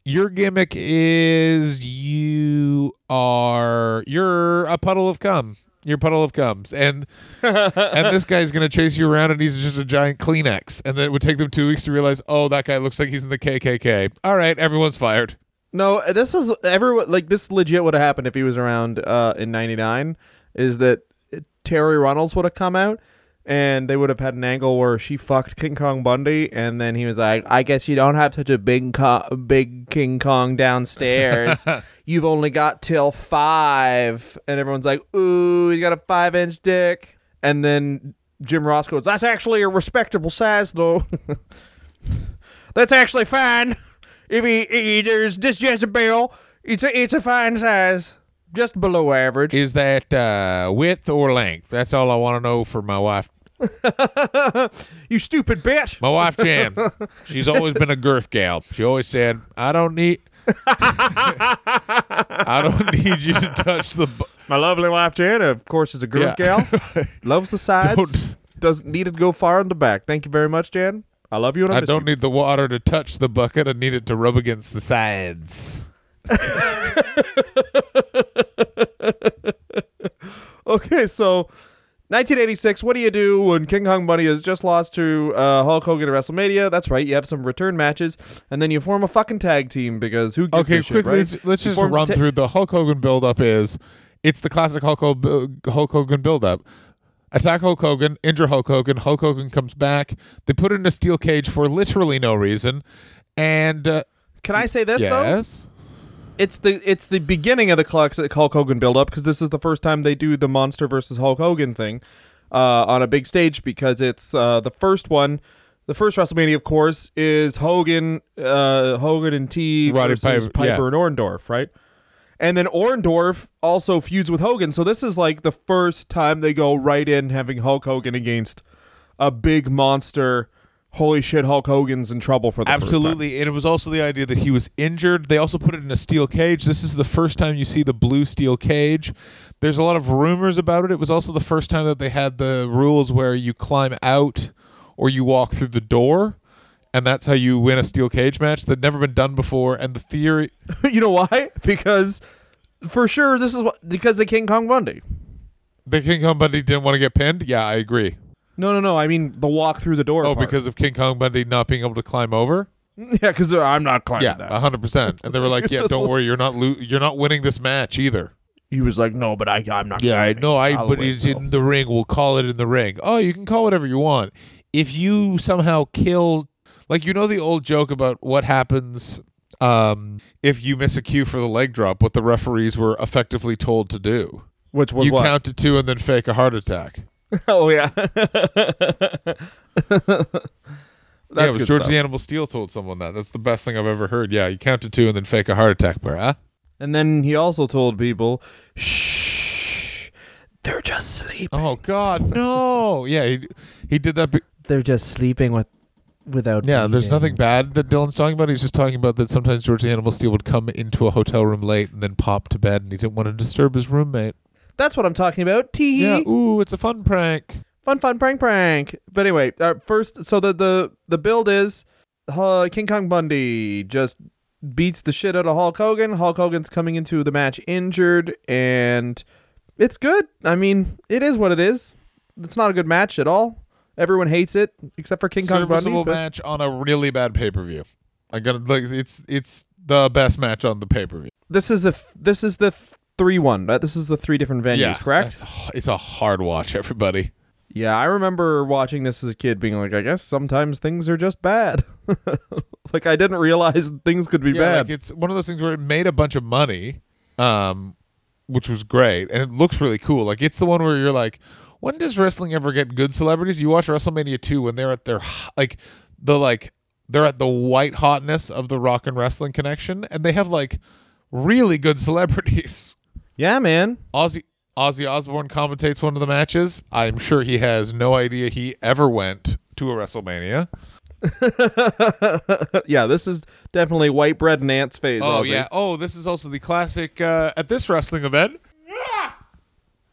Your gimmick is you are you're a puddle of cum. You're a puddle of cums, and and this guy's gonna chase you around, and he's just a giant Kleenex. And then it would take them two weeks to realize, oh, that guy looks like he's in the K K K. All right, everyone's fired. No, this is everyone like this legit would have happened if he was around uh, in ninety-nine. Is that Terry Runnels would have come out, and they would have had an angle where she fucked King Kong Bundy, and then he was like, I guess you don't have such a big co- big King Kong downstairs. You've only got till five. And everyone's like, ooh, he's got a five-inch dick. And then Jim Ross goes, that's actually a respectable size, though. That's actually fine. If he, he there's this Jezebel, it's a, it's a fine size. Just below average. Is that uh, width or length? That's all I want to know for my wife. You stupid bitch. My wife, Jan. She's always been a girth gal. She always said, I don't need... I don't need you to touch the... Bu- my lovely wife, Jan, of course, is a girth yeah. gal. Loves the sides. Don't... Doesn't need it to go far in the back. Thank you very much, Jan. I love you and I, I miss don't you. Need the water to touch the bucket. I need it to rub against the sides. Okay, so nineteen eighty-six, what do you do when King Kong Bundy has just lost to uh, Hulk Hogan at WrestleMania? That's right, you have some return matches, and then you form a fucking tag team, because who gives okay, a shit, quickly, right? Let's, let's just run ta- through the Hulk Hogan build-up is, it's the classic Hulk, o- Hulk Hogan build-up. Attack Hulk Hogan, injure Hulk Hogan, Hulk Hogan comes back, they put in a steel cage for literally no reason, and... Uh, Can I say this, yes? though? Yes? It's the it's the beginning of the classic Hulk Hogan build-up, because this is the first time they do the Monster versus Hulk Hogan thing uh, on a big stage, because it's uh, the first one, the first WrestleMania, of course, is Hogan uh, Hogan and T Roddy versus Piper, Piper yeah. and Orndorff, right? And then Orndorff also feuds with Hogan, so this is like the first time they go right in having Hulk Hogan against a big monster. Holy shit, Hulk Hogan's in trouble for the Absolutely. first time. Absolutely, and it was also the idea that he was injured. They also put it in a steel cage. This is the first time you see the blue steel cage. There's a lot of rumors about it. It was also the first time that they had the rules where you climb out or you walk through the door, and that's how you win a steel cage match. That'd never been done before, and the theory... You know why? Because, for sure, this is what... Because the King Kong Bundy. The King Kong Bundy didn't want to get pinned? Yeah, I agree. No, no, no. I mean the walk through the door. Oh, part. Because of King Kong Bundy not being able to climb over. Yeah, because I'm not climbing yeah, that. Yeah, one hundred percent. And they were like, "Yeah, don't worry, you're not lo- you're not winning this match either." He was like, "No, but I, I'm not." Yeah, I, no, I. I'll but it's in the ring. We'll call it in the ring. Oh, you can call whatever you want. If you somehow kill, like you know the old joke about what happens um, if you miss a cue for the leg drop, what the referees were effectively told to do, which was you what? count to two and then fake a heart attack. Oh, yeah. That's yeah, it was George stuff. The Animal Steel told someone that. That's the best thing I've ever heard. Yeah, you count to two and then fake a heart attack, bruh. And then he also told people, shh, they're just sleeping. Oh, God, no. Yeah, he, he did that. Be- they're just sleeping with without Yeah, eating. There's nothing bad that Dylan's talking about. He's just talking about that sometimes George the Animal Steel would come into a hotel room late and then pop to bed, and he didn't want to disturb his roommate. That's what I'm talking about. Tee. Yeah. Ooh, it's a fun prank. Fun, fun, prank, prank. But anyway, uh, first, so the the, the build is uh, King Kong Bundy just beats the shit out of Hulk Hogan. Hulk Hogan's coming into the match injured, and it's good. I mean, it is what it is. It's not a good match at all. Everyone hates it except for King Kong Bundy. Serviceable match on a really bad pay per view. I got like it's it's the best match on the pay per view. This is the f- this is the. F- three one, but this is the three different venues, yeah, correct? It's a hard watch, everybody. Yeah, I remember watching this as a kid being like, I guess sometimes things are just bad. Like, I didn't realize things could be yeah, bad. Like it's one of those things where it made a bunch of money, um, which was great, and it looks really cool. Like, it's the one where you're like, when does wrestling ever get good celebrities? You watch WrestleMania two when they're at their, like, the, like, they're at the white hotness of the rock and wrestling connection, and they have, like, really good celebrities. Yeah, man. Ozzy Ozzy Osbourne commentates one of the matches. I'm sure he has no idea he ever went to a WrestleMania. Yeah, this is definitely white bread and ants phase. Oh, Aussie. Yeah. Oh, this is also the classic uh, at this wrestling event. Yeah.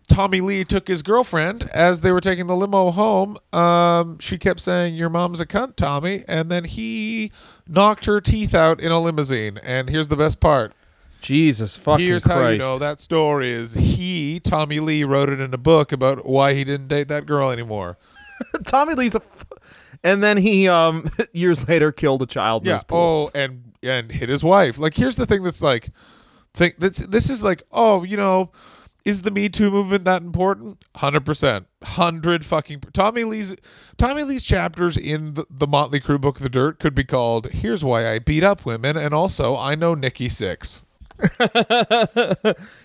Tommy Lee took his girlfriend as they were taking the limo home. Um, she kept saying, "Your mom's a cunt, Tommy." And then he knocked her teeth out in a limousine. And here's the best part. Jesus fucking Here's Christ. Here's how you know that story is he, Tommy Lee, wrote it in a book about why he didn't date that girl anymore. Tommy Lee's a... F- and then he, um, years later, killed a child. Yeah. Oh, and and hit his wife. Like, here's the thing that's like... Think, that's, this is like, oh, you know... Is the Me Too movement that important? one hundred percent. one hundred fucking... Tommy Lee's Tommy Lee's chapters in the, the Motley Crue book, The Dirt, could be called, Here's Why I Beat Up Women, and also, I Know Nikki Sixx.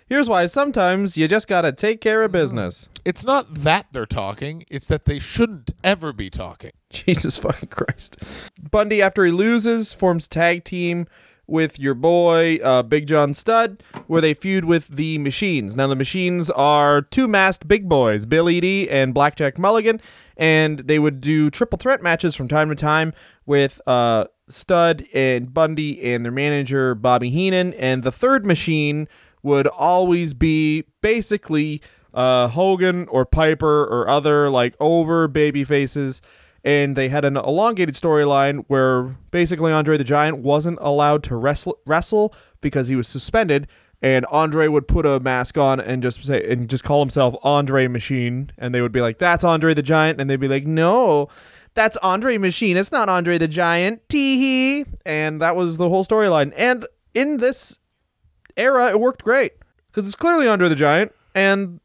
Here's why sometimes you just gotta take care of business. It's not that they're talking, it's that they shouldn't ever be talking. Jesus fucking Christ. Bundy, after he loses, forms tag team with your boy uh, Big John Studd, where they feud with the Machines. Now the Machines are two masked big boys, Billy Dee and Blackjack Mulligan, and they would do triple threat matches from time to time with uh, Studd and Bundy and their manager Bobby Heenan. And the third machine would always be basically uh, Hogan or Piper or other like over baby faces. And they had an elongated storyline where basically Andre the Giant wasn't allowed to wrestle, wrestle because he was suspended, and Andre would put a mask on and just say and just call himself Andre Machine, and they would be like, "That's Andre the Giant," and they'd be like, "No, that's Andre Machine. It's not Andre the Giant." Tee hee. And that was the whole storyline. And in this era, it worked great because it's clearly Andre the Giant, and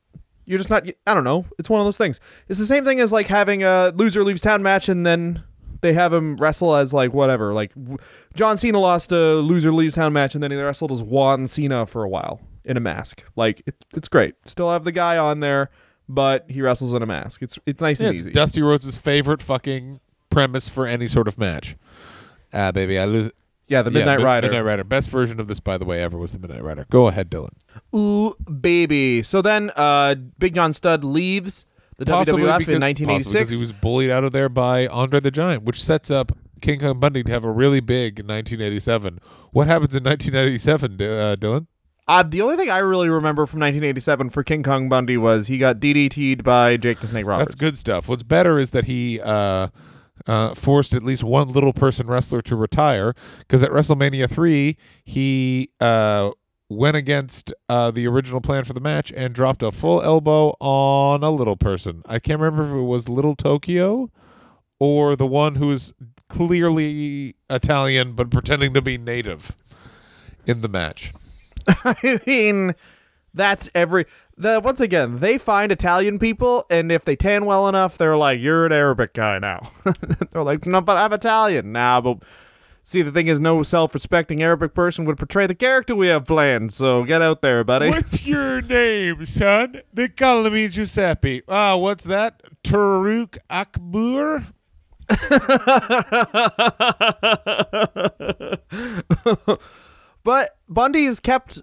you're just not, I don't know. It's one of those things. It's the same thing as like having a loser leaves town match and then they have him wrestle as like whatever. Like John Cena lost a loser leaves town match and then he wrestled as Juan Cena for a while in a mask. Like it, it's great. Still have the guy on there, but he wrestles in a mask. It's it's nice yeah, and it's easy. Dusty Rhodes' favorite fucking premise for any sort of match. Ah, uh, baby, I lose. Yeah, the Midnight yeah, Rider. Midnight Rider. Best version of this, by the way, ever was the Midnight Rider. Go ahead, Dylan. Ooh, baby. So then uh, Big John Studd leaves the possibly W W F because, in nineteen eighty-six. Because he was bullied out of there by Andre the Giant, which sets up King Kong Bundy to have a really big nineteen eighty-seven. What happens in nineteen eighty-seven, uh, Dylan? Uh, the only thing I really remember from nineteen eighty-seven for King Kong Bundy was he got D D T'd by Jake the Snake Roberts. That's good stuff. What's better is that he... Uh, Uh, forced at least one little person wrestler to retire because at WrestleMania three he uh, went against uh, the original plan for the match and dropped a full elbow on a little person. I can't remember if it was Little Tokyo or the one who is clearly Italian but pretending to be native in the match. I mean... That's every... The, once again, they find Italian people, and if they tan well enough, they're like, you're an Arabic guy now. They're like, no, but I'm Italian. Nah, but... See, the thing is, no self-respecting Arabic person would portray the character we have planned, so get out there, buddy. What's your name, son? They call me Giuseppe. Ah, uh, what's that? Taruk Akbur? But Bundy is kept...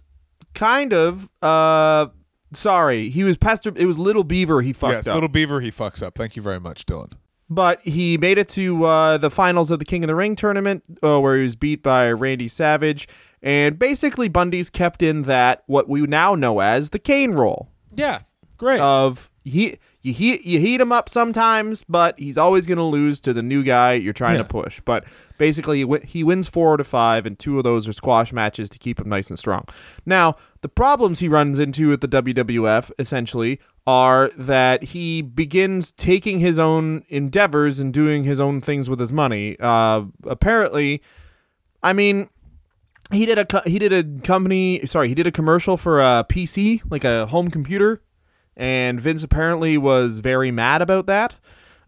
Kind of. Uh, sorry, he was Pastor. It was Little Beaver. He fucked yes, up. Yes, Little Beaver. He fucks up. Thank you very much, Dylan. But he made it to uh, the finals of the King of the Ring tournament, uh, where he was beat by Randy Savage, and basically Bundy's kept in that what we now know as the cane roll. Yeah, great. Of he, you heat you heat him up sometimes, but he's always going to lose to the new guy you're trying yeah. to push. But basically, he wins four to five, and two of those are squash matches to keep him nice and strong. Now. The problems he runs into at the W W F, essentially, are that he begins taking his own endeavors and doing his own things with his money. Uh, apparently, I mean, he did a co- he did a company, sorry, he did a commercial for a P C, like a home computer, and Vince apparently was very mad about that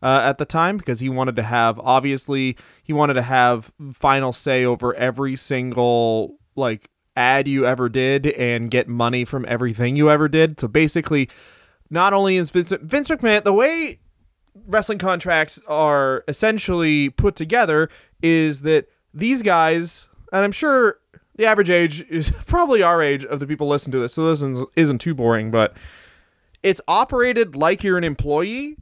uh, at the time because he wanted to have, obviously, he wanted to have final say over every single, like, ad you ever did and get money from everything you ever did. So basically, not only is Vince, Vince McMahon, the way wrestling contracts are essentially put together is that these guys, and I'm sure the average age is probably our age of the people listening to this, so this isn't too boring, but it's operated like you're an employee,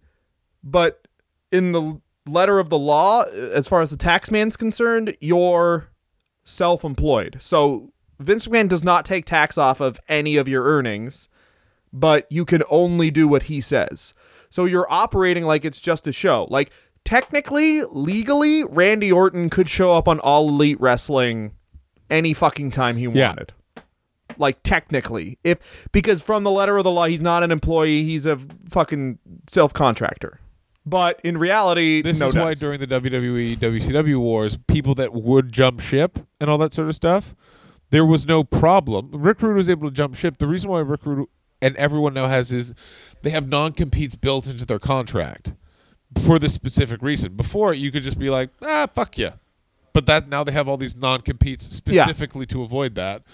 but in the letter of the law, as far as the tax man's concerned, you're self-employed. So Vince McMahon does not take tax off of any of your earnings, but you can only do what he says. So you're operating like it's just a show. Like, technically, legally, Randy Orton could show up on All Elite Wrestling any fucking time he yeah. wanted. Like, technically. if Because from the letter of the law, he's not an employee. He's a fucking self-contractor. But in reality, this no is does. Why during the W W E, W C W wars, people that would jump ship and all that sort of stuff, there was no problem. Rick Rude was able to jump ship. The reason why Rick Rude and everyone now has is they have non-competes built into their contract for this specific reason. Before, you could just be like, ah, fuck yeah. But that now they have all these non-competes specifically yeah. to avoid that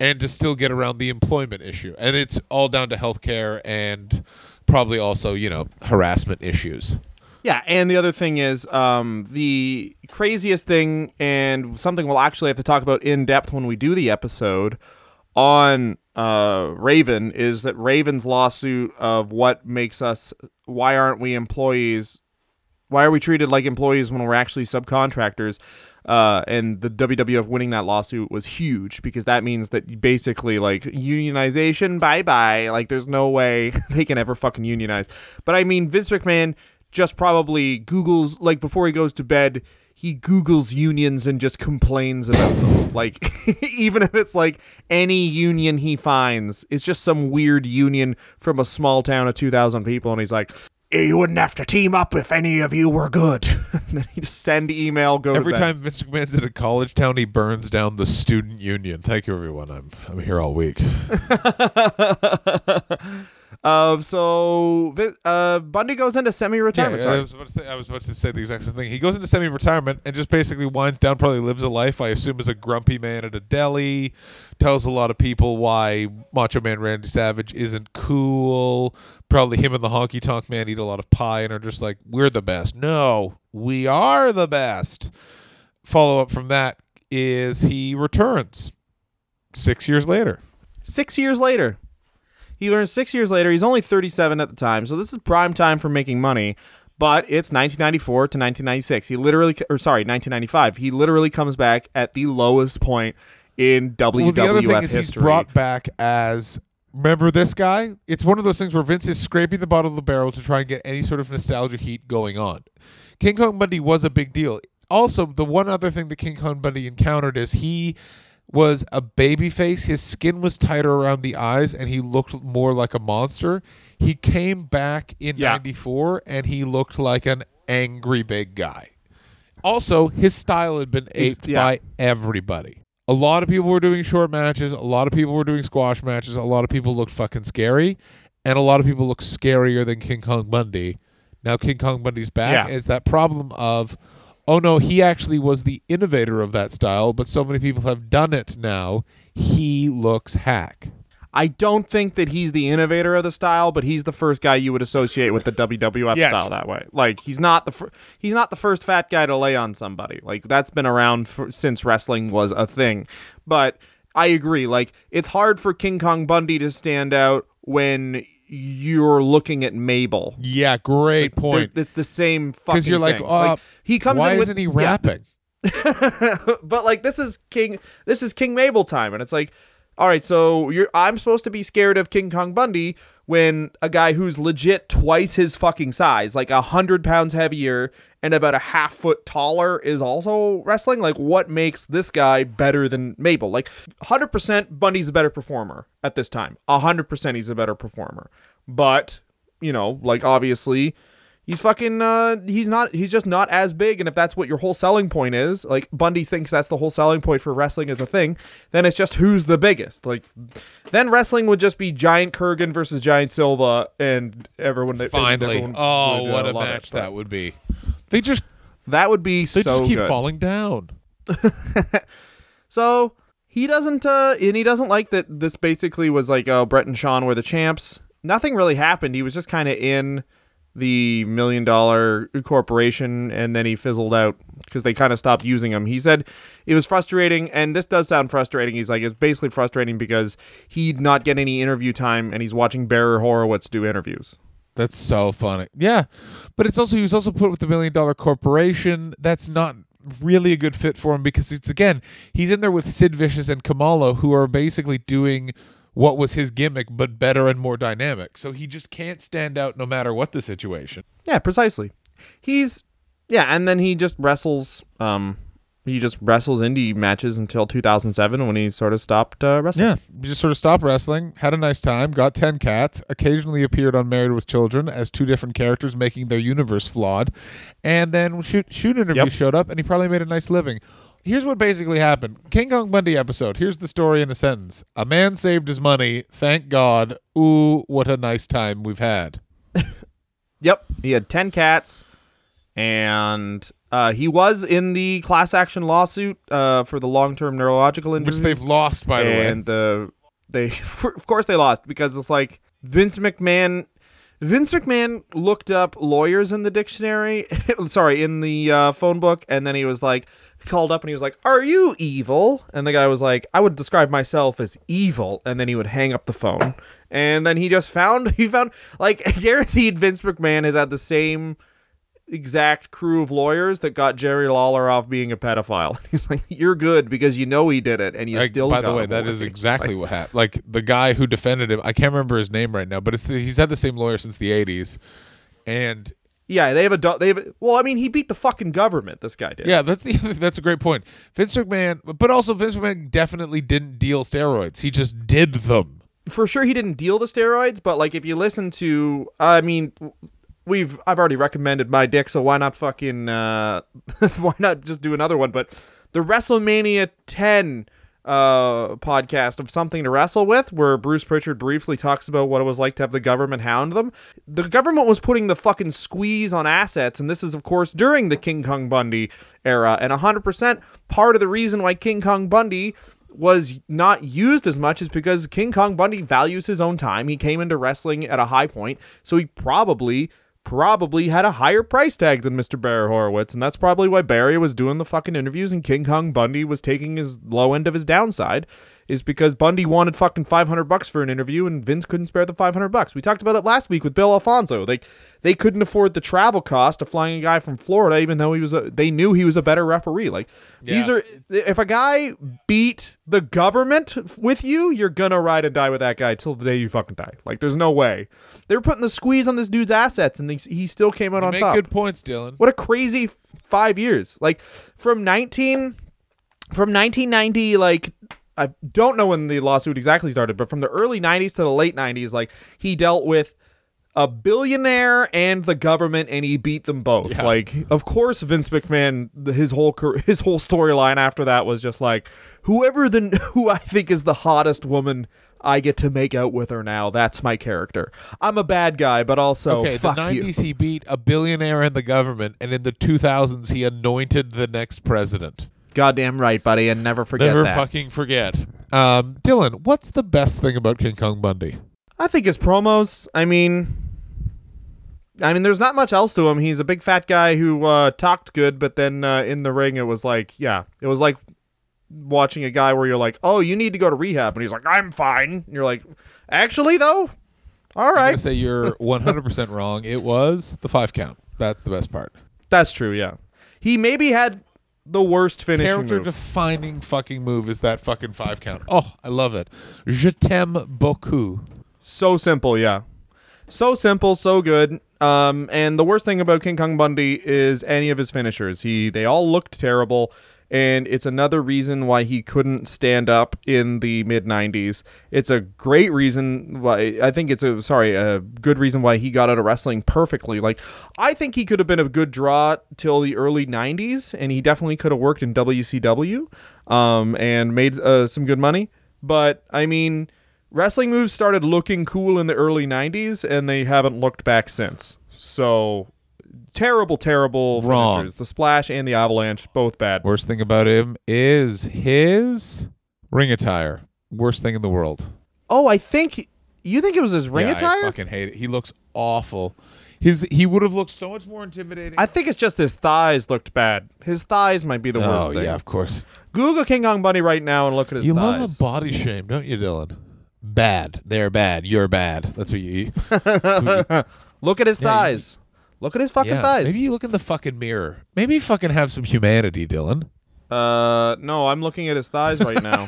and to still get around the employment issue. And it's all down to healthcare and probably also, you know, harassment issues. Yeah, and the other thing is um, the craziest thing, and something we'll actually have to talk about in depth when we do the episode on uh, Raven, is that Raven's lawsuit of what makes us, why aren't we employees, why are we treated like employees when we're actually subcontractors, uh, and the W W F winning that lawsuit was huge, because that means that basically, like, unionization, bye-bye, like, there's no way they can ever fucking unionize. But I mean, Vince McMahon just probably Googles, like, before he goes to bed, he Googles unions and just complains about them. Like, even if it's, like, any union he finds, it's just some weird union from a small town of two thousand people, and he's like, you wouldn't have to team up if any of you were good. And then he'd send email, go Every to bed. Every time Vince McMahon's in a college town, he burns down the student union. Thank you, everyone. I'm I'm here all week. Um, so uh, Bundy goes into semi-retirement. Yeah, I, was about to say, I was about to say the exact same thing. He goes into semi-retirement and just basically winds down, probably lives a life, I assume, as a grumpy man at a deli, tells a lot of people why Macho Man Randy Savage isn't cool. Probably him and the Honky Tonk Man eat a lot of pie and are just like, we're the best. No, we are the best. Follow up from that is he returns six years later. Six years later. He learns six years later. He's only thirty-seven at the time, so this is prime time for making money. But it's nineteen ninety-four to nineteen ninety-six. He literally, or sorry, nineteen ninety-five. He literally comes back at the lowest point in W W F history. Well, the other thing is he's brought back as, remember this guy? It's one of those things where Vince is scraping the bottom of the barrel to try and get any sort of nostalgia heat going on. King Kong Bundy was a big deal. Also, the one other thing that King Kong Bundy encountered is he was a baby face. His skin was tighter around the eyes, and he looked more like a monster. He came back in yeah. ninety-four, and he looked like an angry big guy. Also, his style had been aped yeah. by everybody. A lot of people were doing short matches. A lot of people were doing squash matches. A lot of people looked fucking scary, and a lot of people looked scarier than King Kong Bundy. Now King Kong Bundy's back. Yeah. It's that problem of, oh no, he actually was the innovator of that style, but so many people have done it now. He looks hack. I don't think that he's the innovator of the style, but he's the first guy you would associate with the W W F yes. style that way. Like, he's not the fir- he's not the first fat guy to lay on somebody. Like, that's been around for- since wrestling was a thing. But I agree. Like, it's hard for King Kong Bundy to stand out when you're looking at Mabel. Yeah, great it's like, point. It's the same fucking thing. Because you're like, oh, like, he comes why in with, isn't he rapping? Yeah. But like, this is King, this is King Mabel time, and it's like, all right, so you're, I'm supposed to be scared of King Kong Bundy when a guy who's legit twice his fucking size, like a hundred pounds heavier and about a half foot taller, is also wrestling. Like, what makes this guy better than Mabel? Like, one hundred percent Bundy's a better performer at this time. one hundred percent he's a better performer. But, you know, like, obviously, he's fucking, uh, he's not, he's just not as big. And if that's what your whole selling point is, like, Bundy thinks that's the whole selling point for wrestling as a thing, then it's just who's the biggest. Like, then wrestling would just be Giant Kurgan versus Giant Silva, and everyone that finally, everyone oh, would, uh, what a match that would be. They just, that would be so good. They just keep falling down. So he doesn't, uh, and he doesn't like that this basically was like, oh, Brett and Sean were the champs. Nothing really happened. He was just kind of in the million dollar corporation, and then he fizzled out because they kind of stopped using him. He said it was frustrating, and this does sound frustrating. He's like, it's basically frustrating because he'd not get any interview time, and he's watching Barry Horowitz do interviews. That's so funny. Yeah. But it's also, he was also put with the Million Dollar Corporation. That's not really a good fit for him because it's, again, he's in there with Sid Vicious and Kamala, who are basically doing what was his gimmick, but better and more dynamic. So he just can't stand out no matter what the situation. Yeah, precisely. He's, yeah, and then he just wrestles, um, he just wrestles indie matches until two thousand seven when he sort of stopped uh, wrestling. Yeah, he just sort of stopped wrestling, had a nice time, got ten cats, occasionally appeared on Married with Children as two different characters making their universe flawed, and then shoot, shoot interview yep. showed up, and he probably made a nice living. Here's what basically happened. King Kong Bundy episode. Here's the story in a sentence. A man saved his money. Thank God. Ooh, what a nice time we've had. Yep. He had ten cats, and uh, he was in the class action lawsuit uh, for the long-term neurological injury. Which they've lost, by the and way. And the, they, of course they lost, because it's like Vince McMahon... Vince McMahon looked up lawyers in the dictionary, sorry, in the uh, phone book, and then he was like, called up and he was like, "Are you evil?" And the guy was like, "I would describe myself as evil," and then he would hang up the phone. And then he just found, he found, like, guaranteed Vince McMahon has had the same exact crew of lawyers that got Jerry Lawler off being a pedophile. He's like, "You're good because you know he did it, and you I, still." By got the way, that is exactly like, what happened. Like the guy who defended him, I can't remember his name right now, but it's the, he's had the same lawyer since the eighties, and yeah, they have a they have. A, well, I mean, he beat the fucking government. This guy did. Yeah, that's the, that's a great point, Vince McMahon. But also, Vince McMahon definitely didn't deal steroids. He just did them. For sure, he didn't deal the steroids. But like, if you listen to, I mean. We've I've already recommended my dick, so why not fucking uh, why not just do another one? But the WrestleMania ten uh, podcast of Something to Wrestle With, where Bruce Pritchard briefly talks about what it was like to have the government hound them. The government was putting the fucking squeeze on assets, and this is of course during the King Kong Bundy era, and one hundred percent part of the reason why King Kong Bundy was not used as much is because King Kong Bundy values his own time. He came into wrestling at a high point, so he probably. probably had a higher price tag than Mister Barry Horowitz, and that's probably why Barry was doing the fucking interviews and King Kong Bundy was taking his low end of his downside, is because Bundy wanted fucking five hundred bucks for an interview and Vince couldn't spare the five hundred bucks. We talked about it last week with Bill Alfonso. Like they, they couldn't afford the travel cost of flying a guy from Florida, even though he was a, they knew he was a better referee. Like yeah. These are, if a guy beat the government with you, you're gonna ride and die with that guy till the day you fucking die. Like there's no way. They were putting the squeeze on this dude's assets and they, he still came out you on make top. Good points, Dylan. What a crazy f- five years. Like from nineteen from nineteen ninety, like. I don't know when the lawsuit exactly started, but from the early nineties to the late nineties, like he dealt with a billionaire and the government, and he beat them both. Yeah. Like, of course, Vince McMahon, his whole his whole storyline after that was just like, whoever the who I think is the hottest woman, I get to make out with her now. That's my character. I'm a bad guy, but also okay. Fuck the nineties, you. He beat a billionaire and the government, and in the two thousands, he anointed the next president. Goddamn right, buddy, and never forget never that. Never fucking forget. Um, Dylan, what's the best thing about King Kong Bundy? I think his promos. I mean, I mean, there's not much else to him. He's a big fat guy who uh, talked good, but then uh, in the ring, it was like, yeah, it was like watching a guy where you're like, oh, you need to go to rehab, and he's like, I'm fine. And you're like, actually, though, all right. I'm gonna say you're one hundred percent wrong. It was the five count. That's the best part. That's true. Yeah, he maybe had. The worst finishing character move. Defining fucking move is that fucking five count. Oh, I love it. Je t'aime beaucoup. So simple, yeah. So simple, so good. Um, and the worst thing about King Kong Bundy is any of his finishers. He they all looked terrible, and it's another reason why he couldn't stand up in the mid nineties. It's a great reason why I think it's a sorry, a good reason why he got out of wrestling perfectly. Like I think he could have been a good draw till the early nineties, and he definitely could have worked in W C W um, and made uh, some good money. But I mean, wrestling moves started looking cool in the early nineties, and they haven't looked back since. So, terrible, terrible Wrong. Finishers. The splash and the avalanche, both bad. Worst thing about him is his ring attire. Worst thing in the world. Oh, I think... You think it was his ring yeah, attire? I fucking hate it. He looks awful. His He would have looked so much more intimidating. I think it's just his thighs looked bad. His thighs might be the oh, worst thing. Oh, yeah, of course. Google King Kong Bundy right now and look at his you thighs. You love a body shame, don't you, Dylan? Bad. They're bad. You're bad. That's what you eat. That's what you Look at his yeah, thighs. You, look at his fucking yeah, thighs. Maybe you look in the fucking mirror. Maybe you fucking have some humanity, Dylan. Uh, no, I'm looking at his thighs right now.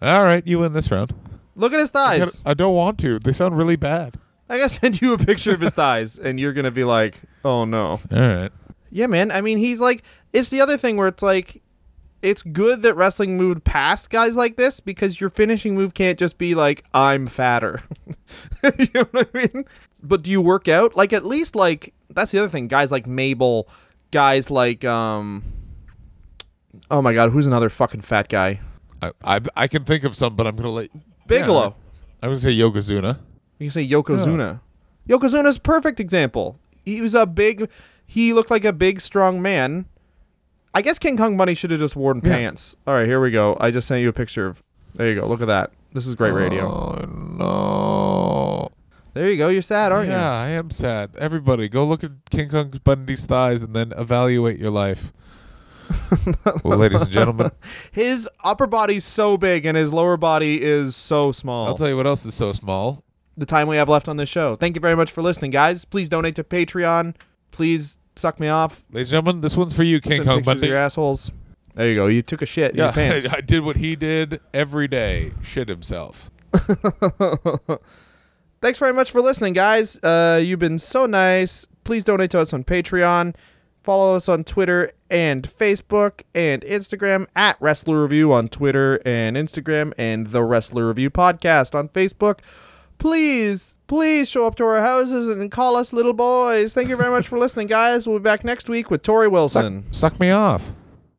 All right, you win this round. Look at his thighs. I, I don't want to. They sound really bad. I gotta send you a picture of his thighs, and you're gonna be like, "Oh no!" All right. Yeah, man. I mean, he's like, it's the other thing where it's like, it's good that wrestling moved past guys like this because your finishing move can't just be like, "I'm fatter." You know what I mean? But do you work out? Like, at least like that's the other thing. Guys like Mabel, guys like um, oh my god, who's another fucking fat guy? I I, I can think of some, but I'm gonna let Bigelow. Yeah, I'm gonna say Yokozuna. You can say Yokozuna. Yeah. Yokozuna's perfect example. He was a big, he looked like a big, strong man. I guess King Kong Bundy should have just worn yes. pants. All right, here we go. I just sent you a picture of, there you go. Look at that. This is great radio. Oh, no. There you go. You're sad, aren't yeah, you? Yeah, I am sad. Everybody, go look at King Kong Bundy's thighs and then evaluate your life. Well, ladies and gentlemen, his upper body's so big and his lower body is so small. I'll tell you what else is so small. The time we have left on this show. Thank you very much for listening, guys. Please donate to Patreon. Please suck me off. Ladies and gentlemen, this one's for you, King Kong Bundy. Your assholes. There you go. You took a shit in yeah, your pants. I, I did what he did every day. Shit himself. Thanks very much for listening, guys. Uh, you've been so nice. Please donate to us on Patreon. Follow us on Twitter and Facebook and Instagram at Wrestler Review on Twitter and Instagram and The Wrestler Review Podcast on Facebook. Please, please show up to our houses and call us little boys. Thank you very much for listening, guys. We'll be back next week with Torrie Wilson. Suck, suck me off.